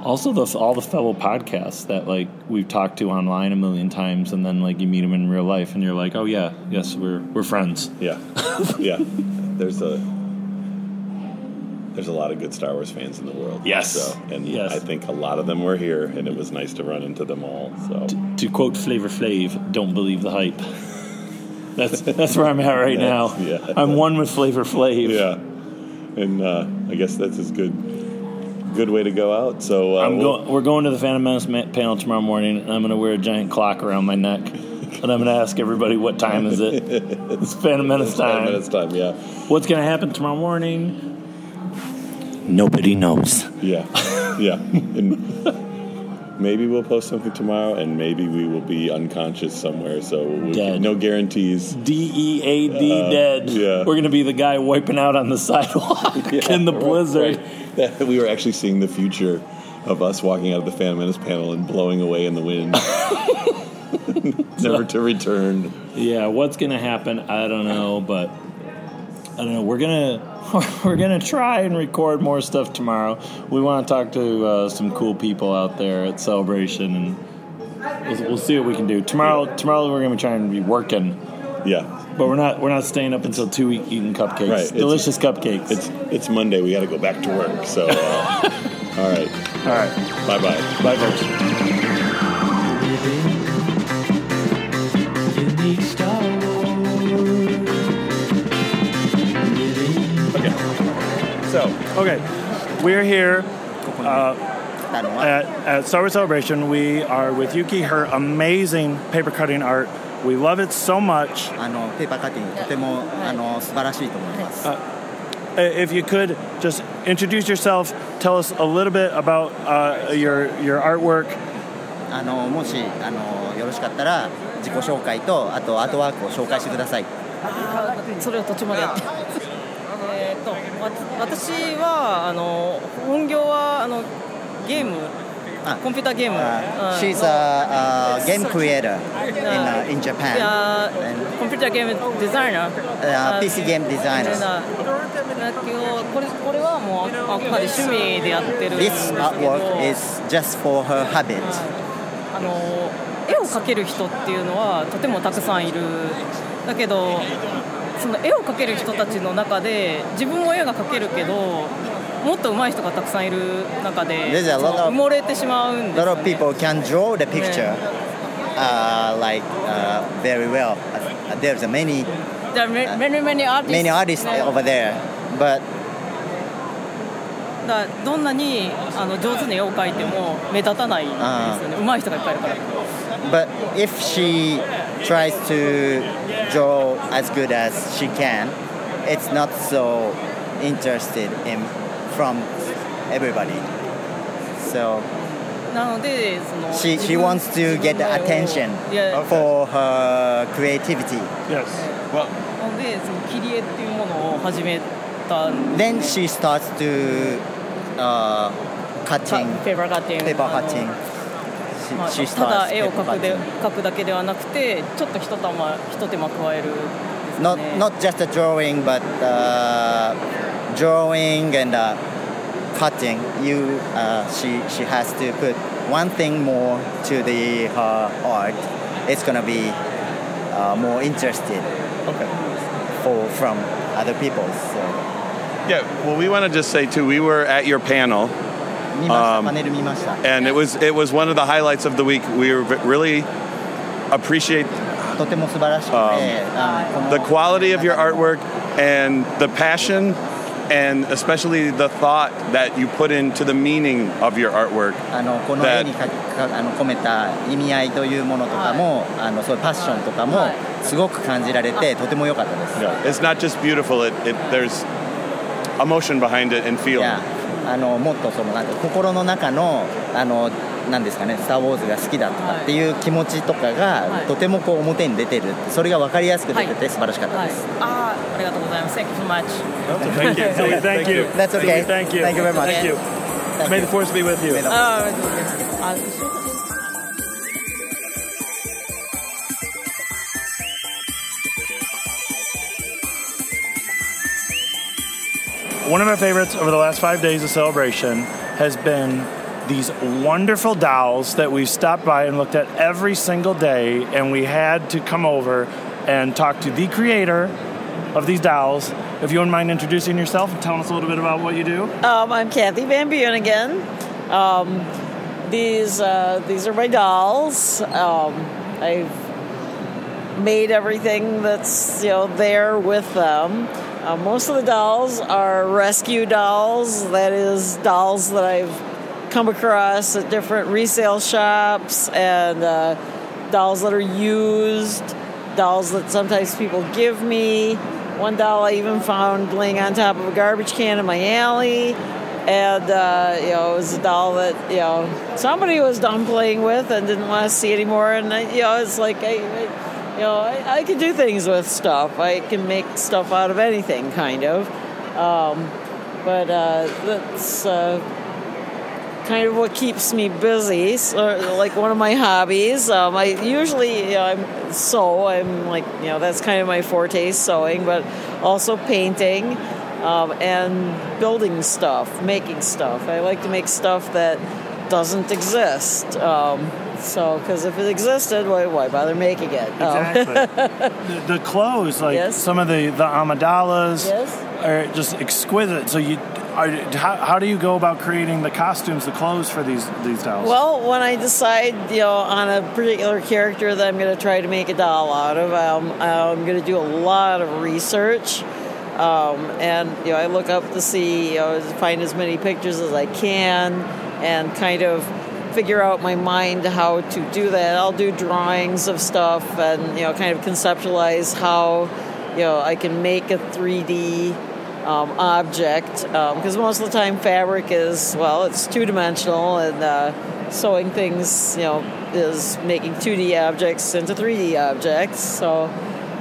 also, the, all the fellow podcasts that, like, we've talked to online a million times, and then, like, you meet them in real life, and you're like, oh, yeah, yes, we're we're friends. Yeah. yeah. There's a there's a lot of good Star Wars fans in the world. Yes. So, and yes. I think a lot of them were here, and it was nice to run into them all. So To, to quote Flavor Flav, don't believe the hype. That's that's where I'm at right now. Yeah. I'm one with Flavor Flav. Yeah. And uh, I guess that's as good... Good way to go out. So uh, I'm we'll going, we're going to the Phantom Menace panel tomorrow morning, and I'm going to wear a giant clock around my neck, and I'm going to ask everybody, what time is it? It's Phantom Menace time. Phantom Menace time, yeah. What's going to happen tomorrow morning? Nobody knows. Yeah, yeah. And maybe we'll post something tomorrow, and maybe we will be unconscious somewhere. So we'll dead. No guarantees. D E A D, uh, dead. Yeah. We're going to be the guy wiping out on the sidewalk yeah, in the blizzard. Right. That we were actually seeing the future of us walking out of the Phantom Menace panel and blowing away in the wind. Never to return. Yeah, what's going to happen, I don't know, but I don't know. We're going to we're gonna try and record more stuff tomorrow. We want to talk to uh, some cool people out there at Celebration, and we'll, we'll see what we can do. Tomorrow Tomorrow we're going to be trying to be working. Yeah. But we're not we're not staying up until two eating cupcakes. Right. Delicious it's, cupcakes. It's it's Monday. We got to go back to work. So, uh, all right, all right. Bye bye. Bye folks. Okay. So okay, we're here uh, at, at Star Wars Celebration. We are with Yuki. Her amazing paper cutting art. We love it so much. Uh, if you could just introduce yourself, tell us a little bit about uh, your your artwork. Computer game. Uh, she's a, a game creator in uh, in Japan. Yeah, and computer game designer. Uh, P C game designer. This artwork is just for her habit. There's a lot of, lot of people can draw the picture uh, like uh, very well. There's many there are many many artists, many artists over there, but uh, but if she tries to draw as good as she can, it's not so interested in from everybody. So she she wants to get the attention for her uh, creativity. Yes. Well, then she starts to uh, cutting, paper cutting. Paper cutting. She, she starts paper cutting. Not, not just a drawing, but uh, drawing and uh, cutting. You, uh, she, she has to put one thing more to the her art. It's gonna be uh, more interested. Okay. For, from other people. So. Yeah, well, we want to just say too, we were at your panel, um, and it was it was one of the highlights of the week. We really appreciate um, the quality of your artwork and the passion, and especially the thought that you put into the meaning of your artwork. That, Yeah. It's not just beautiful, it, it, there's emotion behind it and feeling. Yeah. あの、もっとそのなんか心の中の、あの、何ですかね、スターウォーズが好きだったっていう気持ちとかがとてもこう表に出てる。それが分かりやすく出てて素晴らしかったです。 ああ、ありがとうございます。 Thank you so much. Thank you. Thank you. That's okay. Thank you. Thank you very much. Thank you. May the force be with you. Uh, One of my favorites over the last five days of celebration has been these wonderful dolls that we've stopped by and looked at every single day, and we had to come over and talk to the creator of these dolls. If you wouldn't mind introducing yourself and telling us a little bit about what you do. Um, I'm Kathy Van Buren again. Um, these uh, these are my dolls. Um, I've made everything that's, you know, there with them. Uh, most of the dolls are rescue dolls. That is, dolls that I've come across at different resale shops, and uh, dolls that are used, dolls that sometimes people give me. One doll I even found laying on top of a garbage can in my alley. And, uh, you know, it was a doll that, you know, somebody was done playing with and didn't want to see anymore. And, I, you know, it's like... I. I You know, I, I can do things with stuff. I can make stuff out of anything, kind of. Um, but uh, that's uh, kind of what keeps me busy. So, like one of my hobbies. Um, I usually, you know, I'm sew. I'm like, you know, that's kind of my forte, sewing, but also painting um, and building stuff, making stuff. I like to make stuff that doesn't exist. Um, So, because if it existed, why, why bother making it? Exactly. Oh. the, the clothes, like yes. some of the, the amidalas yes. are just exquisite. So you, are, how, how do you go about creating the costumes, the clothes for these, these dolls? Well, when I decide, you know, on a particular character that I'm going to try to make a doll out of, um, I'm going to do a lot of research. Um, and, you know, I look up to see, you know, find as many pictures as I can and kind of figure out my mind how to do that. I'll do drawings of stuff and, you know, kind of conceptualize how, you know, I can make a three D um, object. Because um, most of the time fabric is, well, it's two-dimensional, and uh, sewing things, you know, is making two D objects into three D objects. So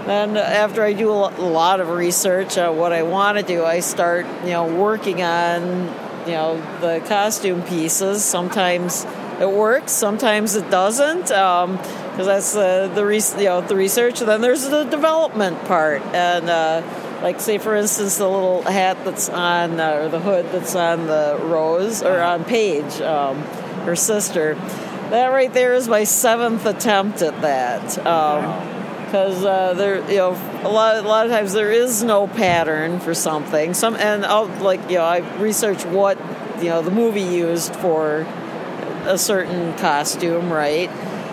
then after I do a lot of research on what I want to do, I start, you know, working on, you know, the costume pieces. Sometimes it works, sometimes it doesn't, because um, that's uh, the re- you know the research. And then there's the development part, and uh, like say for instance the little hat that's on uh, or the hood that's on the Rose or on Paige, um, her sister. That right there is my seventh attempt at that, because um, uh, there you know a lot a lot of times there is no pattern for something. Some and I'll like you know I research what you know the movie used for a certain costume, right?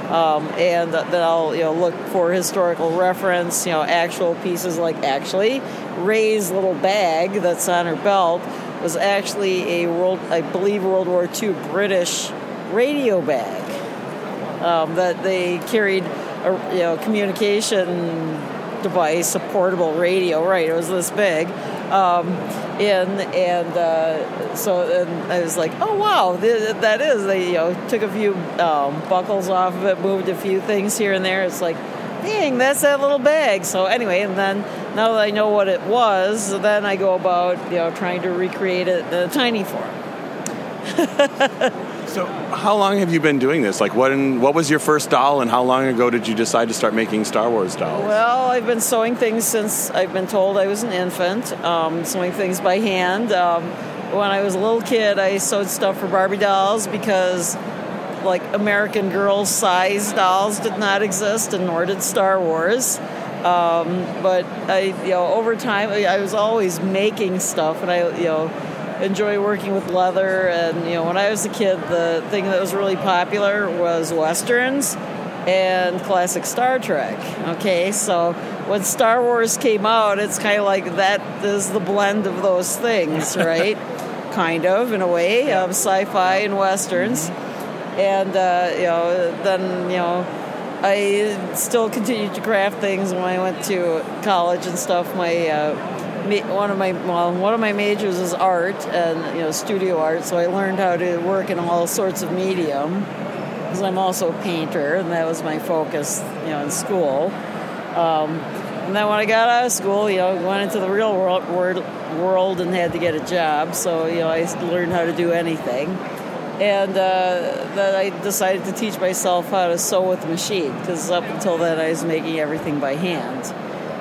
Um, and then I'll you know look for historical reference, you know, actual pieces. Like actually, Rey's little bag that's on her belt was actually a world, I believe, World War Two British radio bag um, that they carried, a you know communication device, a portable radio. Right, it was this big. Um, in and uh, so and I was like, oh wow, th- that is. They you know took a few um, buckles off of it, moved a few things here and there. It's like, dang, that's that little bag. So anyway, and then now that I know what it was, then I go about, you know, trying to recreate it in a tiny form. So how long have you been doing this? Like, what in, what was your first doll, and how long ago did you decide to start making Star Wars dolls? Well, I've been sewing things since I've been told I was an infant, um, sewing things by hand. Um, when I was a little kid, I sewed stuff for Barbie dolls because, like, American Girl size dolls did not exist, and nor did Star Wars. Um, but, I, you know, over time, I was always making stuff, and I, you know... enjoy working with leather. And, you know, when I was a kid, the thing that was really popular was Westerns and classic Star Trek. Okay, so when Star Wars came out, it's kind of like that is the blend of those things, right? Kind of, in a way, of sci-fi and Westerns. And, uh, you know, then, you know, I still continued to craft things when I went to college and stuff. My, uh, One of my well, one of my majors is art, and, you know, studio art. So I learned how to work in all sorts of medium, because I'm also a painter, and that was my focus, you know, in school. Um, and then when I got out of school, you know, went into the real world, world world and had to get a job. So, you know, I learned how to do anything, and uh, then I decided to teach myself how to sew with a machine, because up until then I was making everything by hand.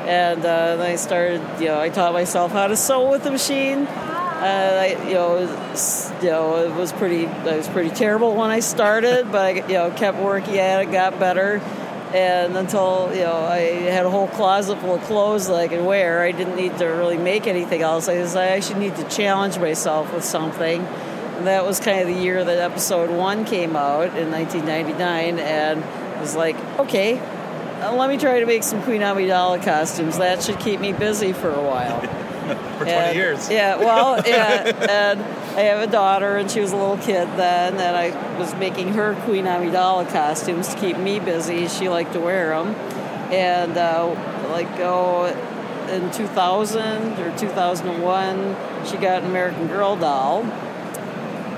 And uh, then I started, you know, I taught myself how to sew with the machine. Uh, I, you know, it was, you know, it was pretty, I was pretty terrible when I started, but I, you know, kept working at it, got better, and until, you know, I had a whole closet full of clothes that I could wear. I didn't need to really make anything else. I decided I actually need to challenge myself with something. And that was kind of the year that episode one came out in nineteen ninety-nine, and it was like, okay, let me try to make some Queen Amidala costumes. That should keep me busy for a while. For twenty and, years. Yeah, well, yeah, and I have a daughter, and she was a little kid then, and I was making her Queen Amidala costumes to keep me busy. She liked to wear them. And, uh, like, oh, in two thousand or two thousand one, she got an American Girl doll.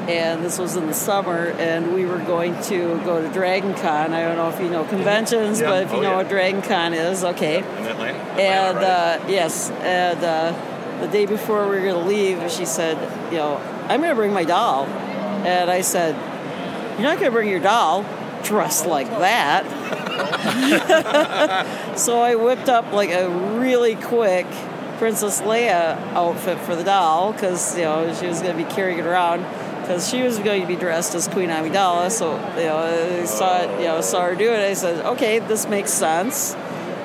And this was in the summer, and we were going to go to Dragon Con. I don't know if you know conventions, yeah. but if you oh, know yeah. what Dragon Con is, okay. In Atlanta. Atlanta and, right. uh, yes, and uh, the day before we were going to leave, she said, you know, I'm going to bring my doll. And I said, you're not going to bring your doll dressed like that. So I whipped up, like, a really quick Princess Leia outfit for the doll, because, you know, she was going to be carrying it around, because she was going to be dressed as Queen Amidala. So, you know, I saw it, you know, saw her do it. I said, okay, this makes sense.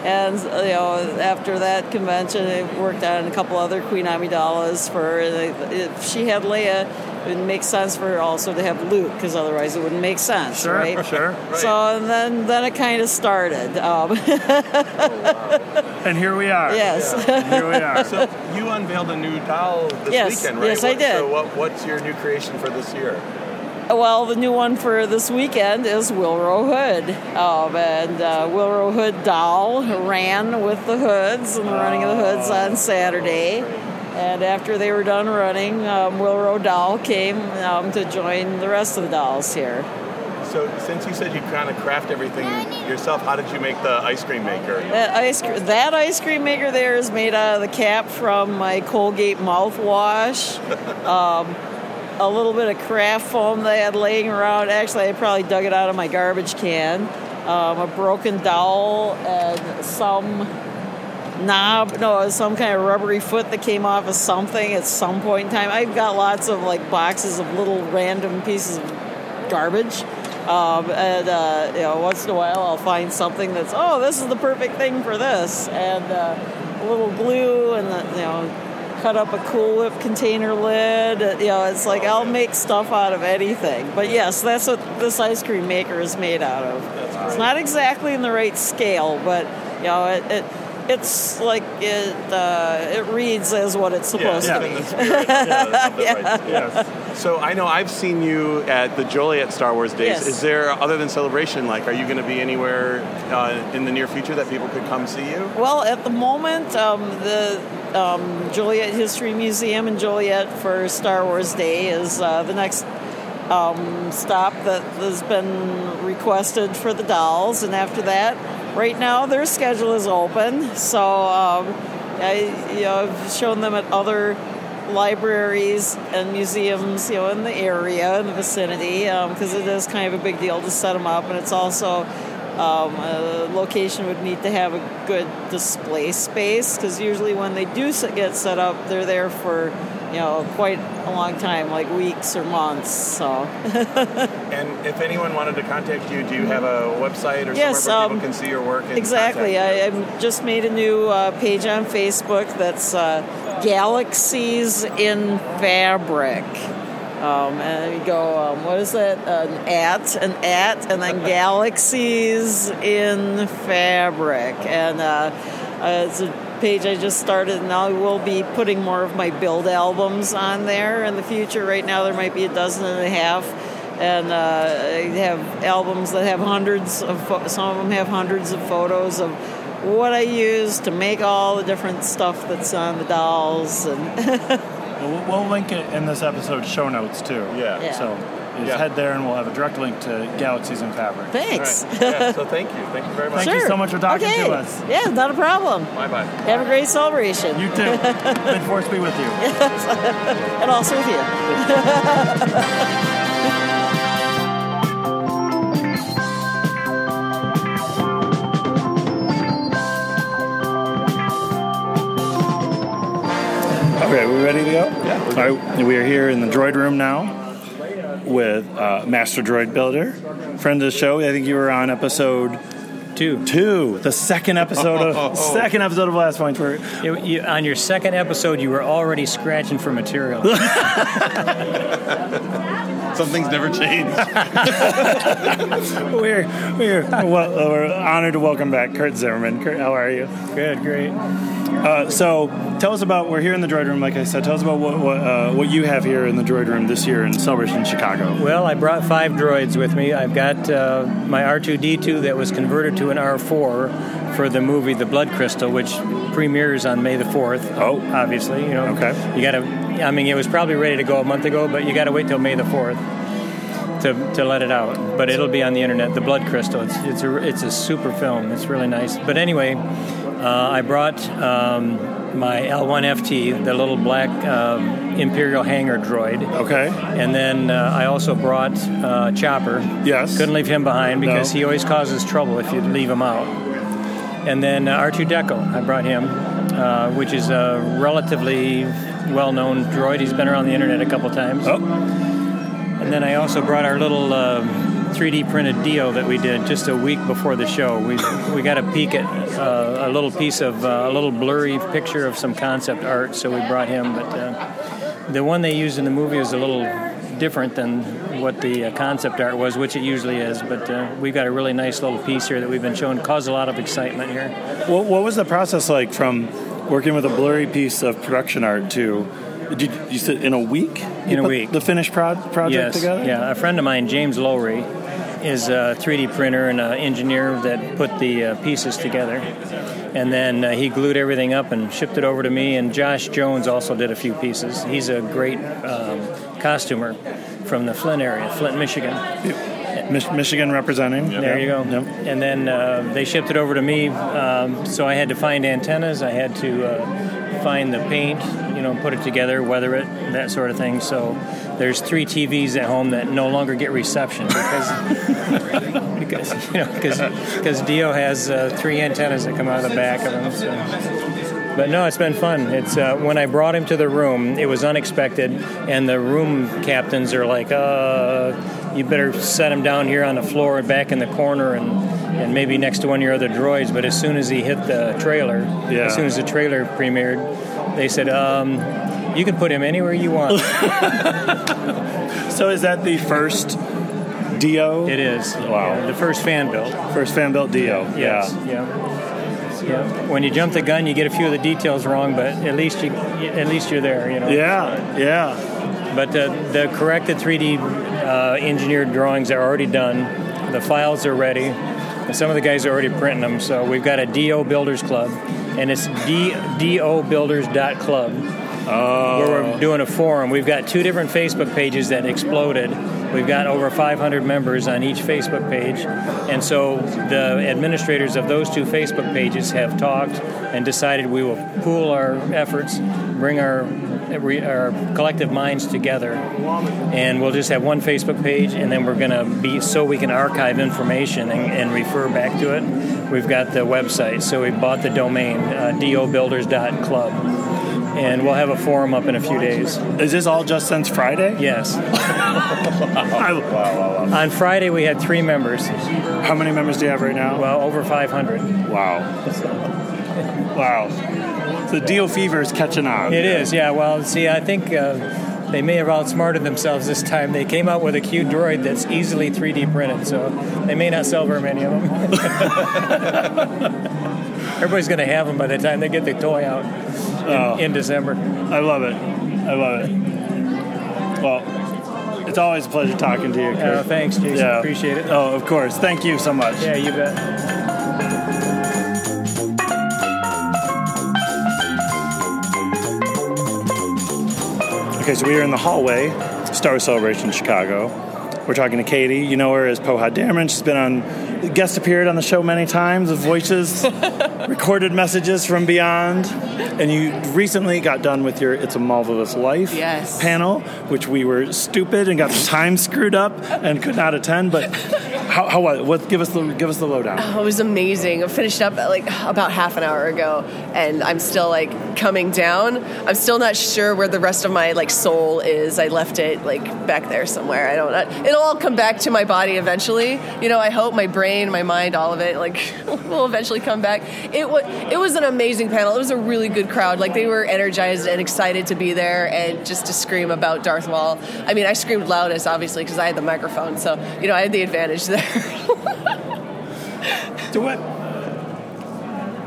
And, you know, after that convention, I worked on a couple other Queen Amidalas for her. And if she had Leia, it would make sense for her also to have Luke, because otherwise it wouldn't make sense, sure, right? Sure, right. So and then, then it kind of started. Um. Oh, wow. And here we are. Yes. Yeah. Here we are. So you unveiled a new doll this yes. weekend, right? Yes, what, I did. So what, what's your new creation for this year? Well, the new one for this weekend is Wilro Hood. Um, and uh, Wilro Hood doll ran with the hoods, and the running of the hoods on Saturday. And after they were done running, um, Wilro doll came um, to join the rest of the dolls here. So since you said you kind of craft everything yourself, how did you make the ice cream maker? That ice, that ice cream maker there is made out of the cap from my Colgate mouthwash. um, a little bit of craft foam they had laying around. Actually, I probably dug it out of my garbage can. Um, a broken dowel and some knob. No, it was some kind of rubbery foot that came off of something at some point in time. I've got lots of, like, boxes of little random pieces of garbage. Um, and, uh, you know, once in a while I'll find something that's, oh, this is the perfect thing for this. And uh, a little glue and, the, you know, cut up a Cool Whip container lid. Uh, you know, it's like I'll make stuff out of anything. But, yes, that's what this ice cream maker is made out of. That's right. It's not exactly in the right scale, but, you know, it... it It's like it uh, it reads as what it's supposed yeah, yeah, to be. In the spirit. Yeah, yeah. Right. Yes. So I know I've seen you at the Joliet Star Wars Days. Yes. Is there, other than Celebration, like, are you going to be anywhere uh, in the near future that people could come see you? Well, at the moment, um, the um, Joliet History Museum in Joliet for Star Wars Day is uh, the next um, stop that has been requested for the dolls, and after that... Right now, their schedule is open, so um, I, you know, I've shown them at other libraries and museums, you know, in the area, in the vicinity, because um, it is kind of a big deal to set them up, and it's also um, a location would need to have a good display space, because usually when they do get set up, they're there for, you know, quite a long time, like weeks or months, so. And if anyone wanted to contact you, do you have a website or yes, somewhere where um, people can see your work? And exactly. I, I just made a new uh, page on Facebook that's uh, Galaxies in Fabric. Um, and you go, um, what is that? An at, an at, and then Galaxies in Fabric. And uh, uh, it's a page I just started, and I will be putting more of my build albums on there in the future. Right now there might be a dozen and a half, and uh, I have albums that have hundreds of fo- some of them have hundreds of photos of what I use to make all the different stuff that's on the dolls. And we'll, we'll link it in this episode's show notes too. Yeah. yeah. So just yeah. head there, and we'll have a direct link to Galaxies in Fabric. Thanks. Right. Yeah, so thank you. Thank you very much. Thank sure. you so much for talking okay. to us. Yeah, not a problem. Bye-bye. Have a great celebration. You too. May the Force be with you. Yes. And also with you. Okay, we ready to go? Yeah. All right, we are here in the droid room now with uh, Master Droid Builder, friend of the show. I think you were on episode two, two, the second episode oh, of oh, oh. second episode of Last Point. For you, you, on your second episode, you were already scratching for material. Something's never changed. we're we're well, we're honored to welcome back Kurt Zimmerman. Kurt, how are you? Good, great. Uh, so, tell us about, we're here in the droid room, like I said. Tell us about what what, uh, what you have here in the droid room this year in Celebration Chicago. Well, I brought five droids with me. I've got uh, my R two D two that was converted to an R four for the movie The Blood Crystal, which premieres on May the fourth. Oh. Obviously, you know. Okay. You gotta, I mean, it was probably ready to go a month ago, but you gotta wait till May the fourth to to let it out. But it'll be on the internet, The Blood Crystal. It's, it's, a, it's a super film. It's really nice. But anyway... Uh, I brought um, my L one F T, the little black uh, Imperial hangar droid. Okay. And then uh, I also brought uh, Chopper. Yes. Couldn't leave him behind because no. he always causes trouble if you leave him out. And then uh, R two Deco, I brought him, uh, which is a relatively well-known droid. He's been around the internet a couple times. Oh. And then I also brought our little... Uh, three D printed deal that we did just a week before the show. We we got a peek at uh, a little piece of uh, a little blurry picture of some concept art, so we brought him. But uh, the one they used in the movie is a little different than what the uh, concept art was, which it usually is. But uh, we've got a really nice little piece here that we've been showing. Caused a lot of excitement here. What, what was the process like from working with a blurry piece of production art to... Did you said in a week? In a week. The finished pro- project yes. together? Yeah, a friend of mine, James Lowry, is a three D printer and an engineer that put the uh, pieces together. And then uh, he glued everything up and shipped it over to me. And Josh Jones also did a few pieces. He's a great um, costumer from the Flint area, Flint, Michigan. Mich- Michigan representing. Yep. There you go. Yep. And then uh, they shipped it over to me. Um, so I had to find antennas. I had to uh, find the paint. You know, put it together, weather it, that sort of thing. So there's three T Vs at home that no longer get reception because, because you know, because because Dio has uh, three antennas that come out of the back of him. So. But no, it's been fun. It's uh, when I brought him to the room, it was unexpected, and the room captains are like, "Uh, you better set him down here on the floor, back in the corner, and." and maybe next to one of your other droids, but as soon as he hit the trailer, yeah. as soon as the trailer premiered, they said, um, you can put him anywhere you want. So is that the first Dio? It is. Wow. Yeah, the first fan-built. First fan-built Dio. Yes. Yeah. yeah. Yeah. When you jump the gun, you get a few of the details wrong, but at least, you, at least you're there, you know. Yeah, yeah. But the, the corrected three D uh, engineered drawings are already done. The files are ready. And some of the guys are already printing them, so we've got a D O Builders Club, and it's D O builders dot club, oh. where we're doing a forum. We've got two different Facebook pages that exploded We've got over five hundred members on each Facebook page, and so the administrators of those two Facebook pages have talked and decided we will pool our efforts, bring our our collective minds together, and we'll just have one Facebook page, and then we're going to be, so we can archive information and, and refer back to it. We've got the website, so we bought the domain, uh, dobuilders dot club. And we'll have a forum up in a few days. Is this all just since Friday? Yes. Wow. Wow, wow, wow. On Friday, we had three members. How many members do you have right now? Well, over five hundred. Wow. So. Wow. The deal fever is catching on. It yeah. is, yeah. Well, see, I think uh, they may have outsmarted themselves this time. They came out with a cute droid that's easily three D printed, so they may not sell very many of them. Everybody's going to have them by the time they get the toy out in, oh, in December. I love it. I love it. Well, it's always a pleasure talking to you, Kurt. Uh, thanks, Jason. Yeah. Appreciate it. Oh, of course. Thank you so much. Yeah, you bet. Okay, so we are in the hallway, Star Wars Celebration Chicago. We're talking to Katie. You know her as Pohad Dameron. She's been on, guest appeared on the show many times with voices, recorded messages from beyond. And you recently got done with your It's a Marvelous Life yes. panel, which we were stupid and got the time screwed up and could not attend. But how, how what, what? Give us the give us the lowdown. Oh, it was amazing. I finished up like about half an hour ago, and I'm still like coming down. I'm still not sure where the rest of my like soul is. I left it like back there somewhere. I don't. I, It'll all come back to my body eventually. You know, I hope my brain, my mind, all of it, like, will eventually come back. It was it was an amazing panel. It was a really good crowd. Like, they were energized and excited to be there and just to scream about Darth Maul. I mean, I screamed loudest, obviously, because I had the microphone. So, you know, I had the advantage there. To what?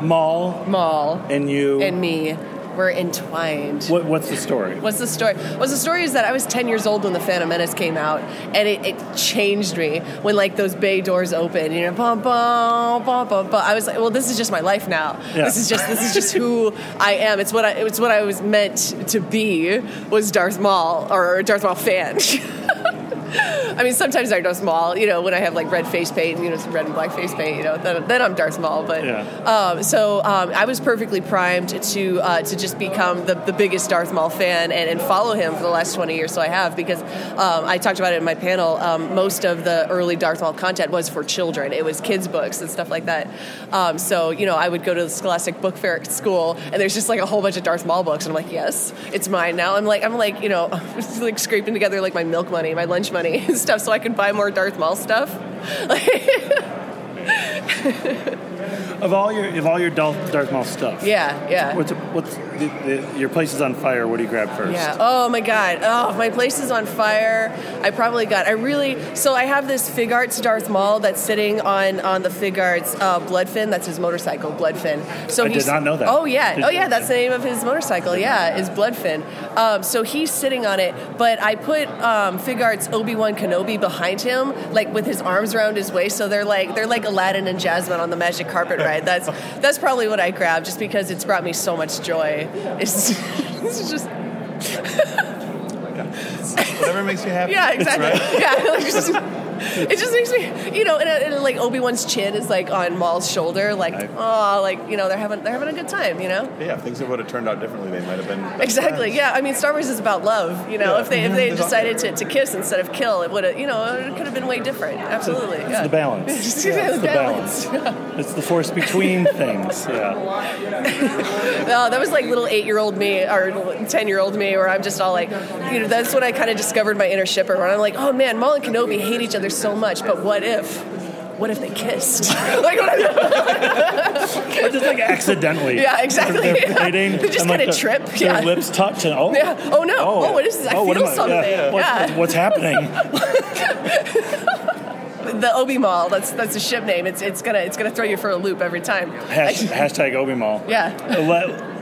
Maul. Maul. And you. And me. We're entwined. What, what's the story? What's the story? Well, the story is that I was ten years old when The Phantom Menace came out, and it, it changed me when, like, those bay doors opened. You know, bum, bum, bum, bum, bum. I was like, well, this is just my life now. Yeah. This is just this is just who I am. It's what I it's what I was meant to be, was Darth Maul, or a Darth Maul fan. I mean, sometimes I Darth Maul, you know, when I have, like, red face paint, you know, some red and black face paint, you know, then, then I'm Darth Maul. But yeah. um, so um, I was perfectly primed to uh, to just become the, the biggest Darth Maul fan and, and follow him for the last twenty years. So I have, because um, I talked about it in my panel. Um, most of the early Darth Maul content was for children. It was kids' books and stuff like that. Um, so, you know, I would go to the Scholastic Book Fair at school, and there's just, like, a whole bunch of Darth Maul books. And I'm like, yes, it's mine now. I'm like, I'm like, you know, just, like, scraping together, like, my milk money, my lunch money. And stuff, so I could buy more Darth Maul stuff. of all your of all your Darth Maul stuff, yeah, yeah. What's what's the, the, your place is on fire? What do you grab first? Yeah. Oh my God. Oh, my place is on fire. I probably got. I really. So I have this Fig Arts Darth Maul that's sitting on on the Fig Arts uh, Bloodfin. That's his motorcycle, Bloodfin. So I did not know that. Oh yeah. Did oh yeah. That's the name of his motorcycle. Yeah, is Bloodfin. Um, so he's sitting on it, but I put um, Fig Arts Obi-Wan Kenobi behind him, like with his arms around his waist. So they're like they're like Aladdin and Jasmine on the magic carpet ride. That's that's probably what I grabbed, just because it's brought me so much joy. It's, it's just whatever makes you happy. Yeah, exactly. Right? Yeah, like, just, it just makes me, you know, and, and like Obi-Wan's chin is like on Maul's shoulder, like I, oh, like you know they're having they're having a good time, you know. Yeah, if things would have turned out differently, they might have been exactly. Friends. Yeah, I mean, Star Wars is about love, you know. Yeah. If they if they had decided to, to kiss instead of kill, it would have, you know, it could have been way different. Absolutely, it's yeah. the balance. It's yeah, the balance. balance. It's the force between things. Yeah. No, that was like little eight-year-old me or ten-year-old me, where I'm just all like, you know, that's when I kind of discovered my inner shipper. When I'm like, oh man, Maul and Kenobi hate each other so much, but what if what if they kissed? Like, what if or just like accidentally. Yeah, exactly. They're fighting, yeah. They just kind of like trip. Their yeah. lips touch and oh. Yeah. Oh no. Oh. oh, what is this? I oh, feel something. Yeah. Yeah. What, yeah. What's happening? The Obi Maul, that's that's the ship name. It's it's gonna it's gonna throw you for a loop every time. Hashtag, hashtag Obi Maul. Yeah.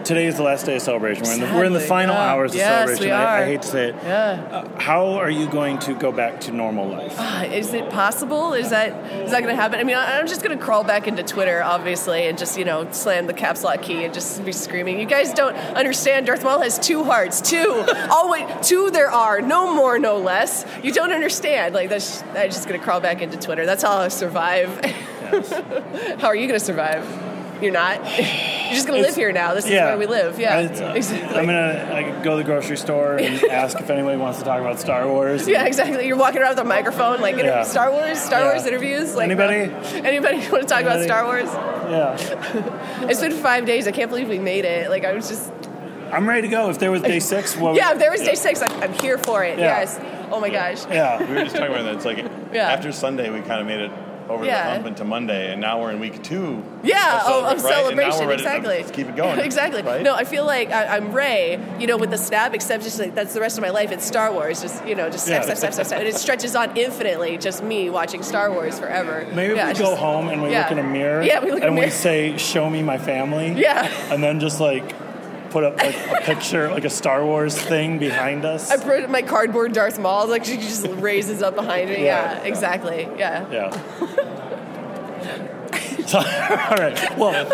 today is the last day of celebration. We're in the, we're in the final yeah. hours of yes, celebration. We are. I, I hate to say it. Yeah. Uh, how are you going to go back to normal life? Uh, is it possible? Is that is that going to happen? I mean, I, I'm just going to crawl back into Twitter, obviously, and just, you know, slam the caps lock key and just be screaming, "You guys don't understand. Darth Maul has two hearts. Two. Always two there are. No more, no less. You don't understand." Like, that's, I'm just going to crawl back into Twitter. That's how I survive. Yes. How are you going to survive? You're not. You're just going to live here now. This is yeah. where we live. Yeah, uh, exactly. I'm going to go to the grocery store and ask if anybody wants to talk about Star Wars. Yeah, exactly. You're walking around with a microphone, like inter- yeah. Star Wars, Star yeah. Wars interviews. Like, anybody? Um, anybody want to talk anybody? about Star Wars? Yeah. It's been five days. I can't believe we made it. Like, I was just... I'm ready to go. If there was day six... What yeah, if there was yeah. day six, I'm, I'm here for it. Yeah. Yes. Oh, my yeah. gosh. Yeah. We were just talking about that. It's like, yeah. after Sunday, we kind of made it... over yeah. the hump into Monday, and now we're in week two. Yeah, of, oh, of right? celebration, exactly. To, let's keep it going. Exactly. Right? No, I feel like I, I'm Rey, you know, with the snap, except just like that's the rest of my life. It's Star Wars, just, you know, just snap, yeah. snap, snap, snap, snap. And it stretches on infinitely, just me watching Star Wars forever. Maybe yeah, we just, go home and we yeah. look in a mirror, yeah, we look in and a mirror. we say, "Show me my family." Yeah. And then just like put up like a picture, like a Star Wars thing behind us. I put my cardboard Darth Maul, like she just raises up behind me. Yeah, yeah, exactly. Yeah. Yeah. So, all right. Well, yeah,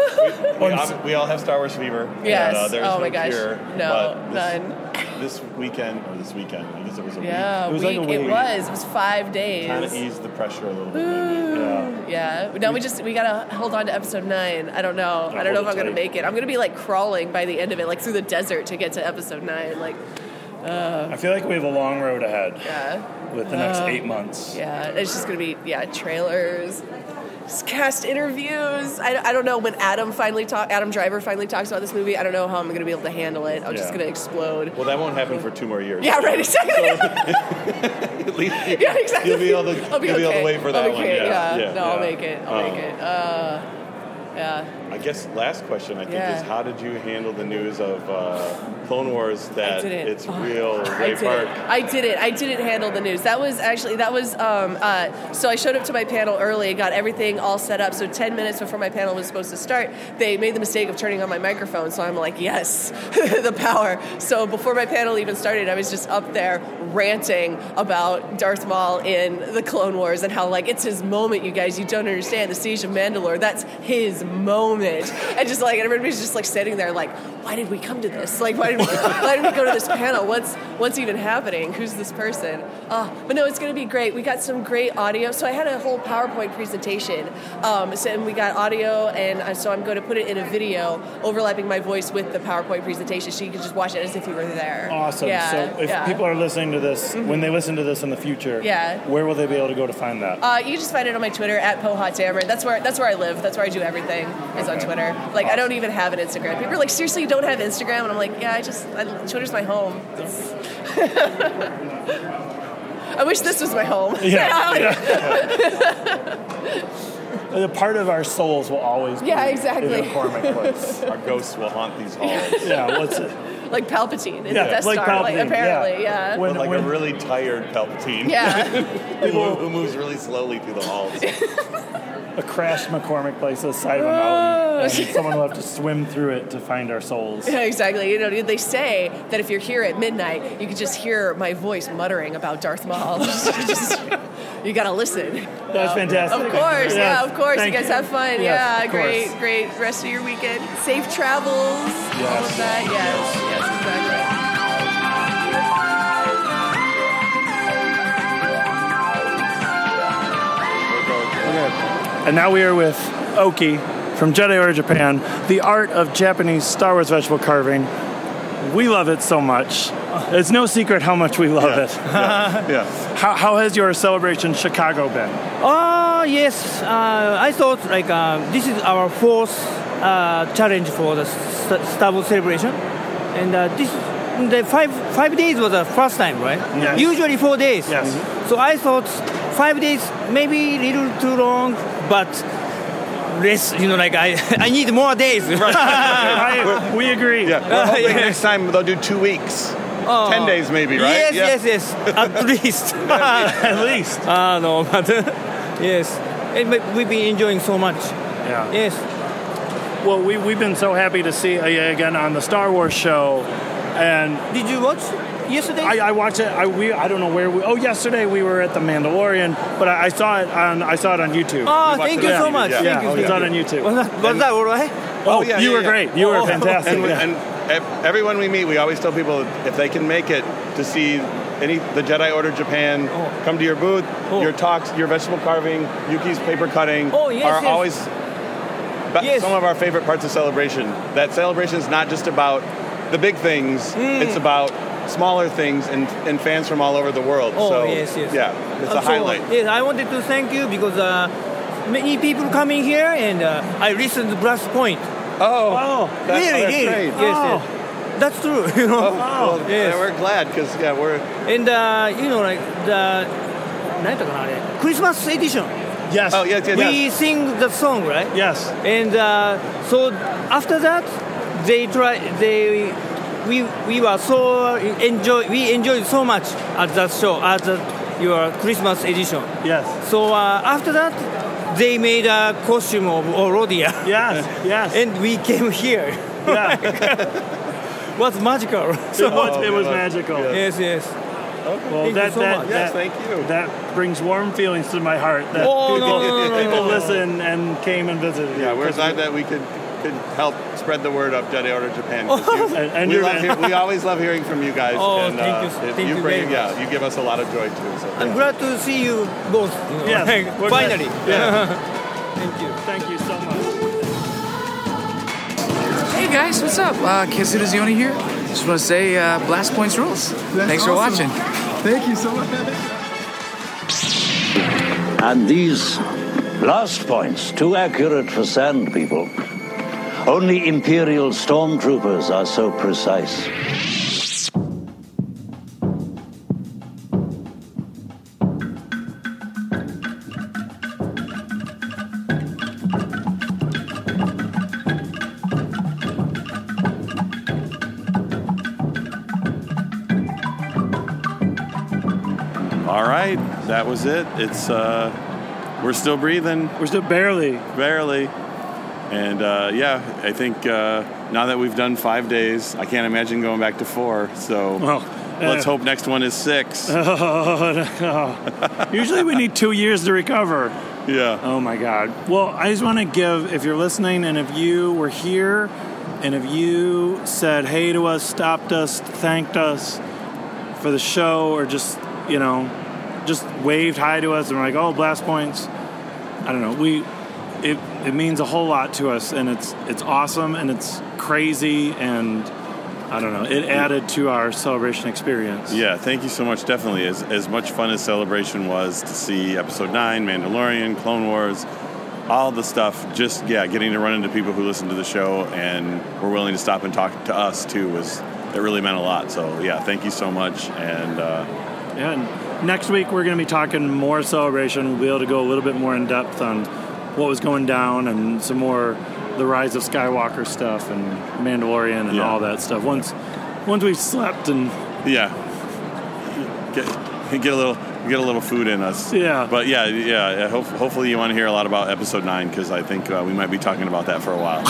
we, we, all, we all have Star Wars fever. Yes. And, uh, there's oh no my gosh. Cure, no, this, none. This weekend, or this weekend, I guess it was a yeah, week. It was week, like a week. It was. It was five days. Kind of eased the pressure a little bit. Maybe. Yeah. Yeah. Now we just we gotta hold on to episode nine. I don't know. I don't know if I'm gonna make it. I'm gonna be like crawling by the end of it, like through the desert to get to episode nine. Like, uh, I feel like we have a long road ahead. Yeah. With the next um, eight months. Yeah. It's just gonna be yeah trailers, cast interviews. I, I don't know when Adam finally talk. Adam Driver finally talks about this movie. I don't know how I'm gonna be able to handle it. I'm yeah. just gonna explode. Well, that won't happen for two more years. Yeah. Right. Exactly. At least you, yeah, exactly. You'll be able to, I'll be you'll okay. be able to wait for that one. Yeah, yeah. yeah. No, yeah. I'll make it. I'll um, make it. Uh, yeah. I guess last question, I think, yeah. is how did you handle the news of uh, Clone Wars that it's oh, real Ray Park? I did it. I didn't handle the news. That was actually, that was, um, uh, so I showed up to my panel early, got everything all set up. So ten minutes before my panel was supposed to start, they made the mistake of turning on my microphone. So I'm like, yes, the power. So before my panel even started, I was just up there ranting about Darth Maul in the Clone Wars and how, like, it's his moment, you guys. You don't understand. The Siege of Mandalore, that's his moment. And just, like, everybody's just, like, sitting there, like, why did we come to this? Like, why did we, why did we go to this panel? What's what's even happening? Who's this person? Uh, but, no, it's going to be great. We got some great audio. So I had a whole PowerPoint presentation. Um, so, and we got audio, and so I'm going to put it in a video overlapping my voice with the PowerPoint presentation so you can just watch it as if you were there. Awesome. Yeah. So if yeah. people are listening to this, mm-hmm. when they listen to this in the future, yeah. where will they be able to go to find that? Uh, you just find it on my Twitter at PoHotDammer. That's where that's where I live. That's where I do everything. Is okay. on Twitter. Like, awesome. I don't even have an Instagram. People are like, seriously, you don't have Instagram? And I'm like, yeah, I just I, Twitter's my home. I wish this was my home. Yeah. yeah. The part of our souls will always yeah, be exactly. in the core of my place. Our ghosts will haunt these halls. Yeah, what's it? Like Palpatine in yeah, the Death like Star, Palpatine, like, apparently, yeah. yeah. When, like when, a really tired Palpatine yeah. who, who moves really slowly through the halls. A crashed McCormick place on the side of a mountain, and someone will have to swim through it to find our souls. Yeah, exactly. You know, they say that if you're here at midnight, you can just hear my voice muttering about Darth Maul. just, you gotta listen. That was fantastic. Of course, yeah, yeah of course. Thank you guys you. have fun. Yes, yeah, great, course. great rest of your weekend. Safe travels. Yes. All of that. Yes, yes, yes exactly. And now we are with Oki from Jedi Order Japan, the art of Japanese Star Wars vegetable carving. We love it so much. It's no secret how much we love yeah. it. yeah. yeah. How, how has your celebration Chicago been? Oh, yes. Uh, I thought like uh, this is our fourth uh, challenge for the Star Wars celebration. And uh, this the five five days was the first time, right? Yes. Usually four days. Yes. Mm-hmm. So I thought five days maybe a little too long. But less, you know, like I, I need more days. I, we agree. Yeah. We're hoping uh, yeah. next time they'll do two weeks, oh. ten days maybe, right? Yes, yeah. yes, yes. At least, at least. Ah, uh, no, but yes, and we've been enjoying so much. Yeah. Yes. well, we, we've been so happy to see you again on the Star Wars show. And did you watch yesterday? I, I watched it. I we I don't know where we. Oh, yesterday we were at the Mandalorian, but I, I saw it on I saw it on YouTube. Oh, thank you so YouTube. much. Yeah, yeah. Thank you. It's on YouTube. Was that, was that all right? Oh, oh yeah, you yeah, were yeah. great. You oh, were fantastic. And, yeah. and everyone we meet, we always tell people if they can make it to see any the Jedi Order Japan, oh. come to your booth. Oh. Your talks, your vegetable carving, Yuki's paper cutting oh, yes, are yes. always ba- yes. some of our favorite parts of celebration. That celebration is not just about the big things. Mm. It's about smaller things and, and fans from all over the world. Oh, so, yes, yes. Yeah, it's uh, a so, highlight. Yes, I wanted to thank you because uh, many people coming here and uh, I listened to Brass Point. Oh, oh that's, really? That's yes, great. Yes, yes. That's true. You know? Oh, wow. Well, yes. We're glad because, yeah, we're... And, uh, you know, like the Christmas edition. Yes. Oh, yes, yes, we yes. sing the song, right? Yes. And uh, so after that, they try. They we we were so enjoy. We enjoyed so much at that show, at the, your Christmas edition. Yes. So uh, after that, they made a costume of Orodia. Yes. Yes. And we came here. Yeah. Was magical. So it was, it was magical. Yes. Yes. yes. Okay. Well, thank that, you so that, much. Yes, that, thank you. That brings warm feelings to my heart that oh, people, no, no, no, people no, no, no. listened and came and visited. Yeah, we're glad that we could could help spread the word of Jedi Order Japan. You, and, and we, love hear, we always love hearing from you guys. Oh, and, thank uh, you. Thank you, you bring, very yeah, much. You give us a lot of joy, too. So, I'm yeah. glad to see you both. Yeah, finally. Yeah. Thank you. Thank you so much. Hey, guys, what's up? Uh, Kazuda Zioni here. Just want to say, uh, Blast Points rules. That's Thanks awesome. for watching. Thank you so much. And these Blast Points, too accurate for sand people. Only Imperial stormtroopers are so precise. That was it. It's uh, we're still breathing. We're still barely, barely, and uh, yeah, I think uh, now that we've done five days, I can't imagine going back to four. So oh, uh, let's hope next one is six. Oh, no. Usually we need two years to recover. Yeah. Oh my God. Well, I just want to give, if you're listening, and if you were here, and if you said hey to us, stopped us, thanked us for the show, or just you know. just waved hi to us and we're like, oh, Blast Points. I don't know. We it it means a whole lot to us, and it's it's awesome and it's crazy, and I don't know. It added to our celebration experience. Yeah, thank you so much. Definitely, as as much fun as celebration was to see Episode Nine, Mandalorian, Clone Wars, all the stuff. Just yeah, getting to run into people who listen to the show and were willing to stop and talk to us too was it really meant a lot. So yeah, thank you so much, and uh, yeah. And, next week, we're going to be talking more celebration. We'll be able to go a little bit more in depth on what was going down and some more the Rise of Skywalker stuff and Mandalorian and yeah. all that stuff. Once once we've slept and... Yeah. Get, get a little get a little food in us. Yeah. But yeah, yeah. Hope, hopefully you want to hear a lot about Episode nine because I think uh, we might be talking about that for a while.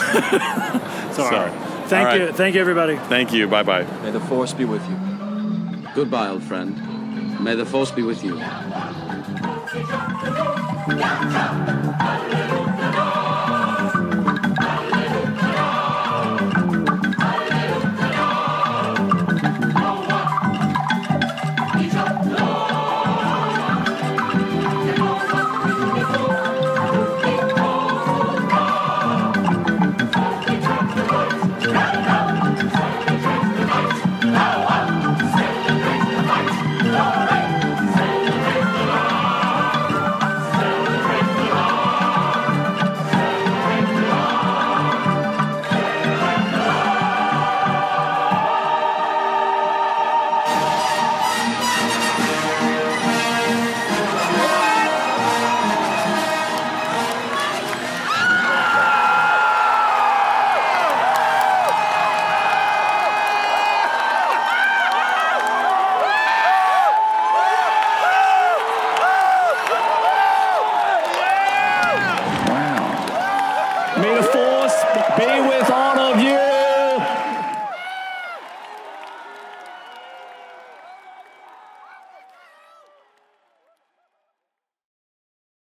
so, Sorry. Right. Thank all you. Right. Thank you, everybody. Thank you. Bye-bye. May the Force be with you. Goodbye, old friend. May the Force be with you.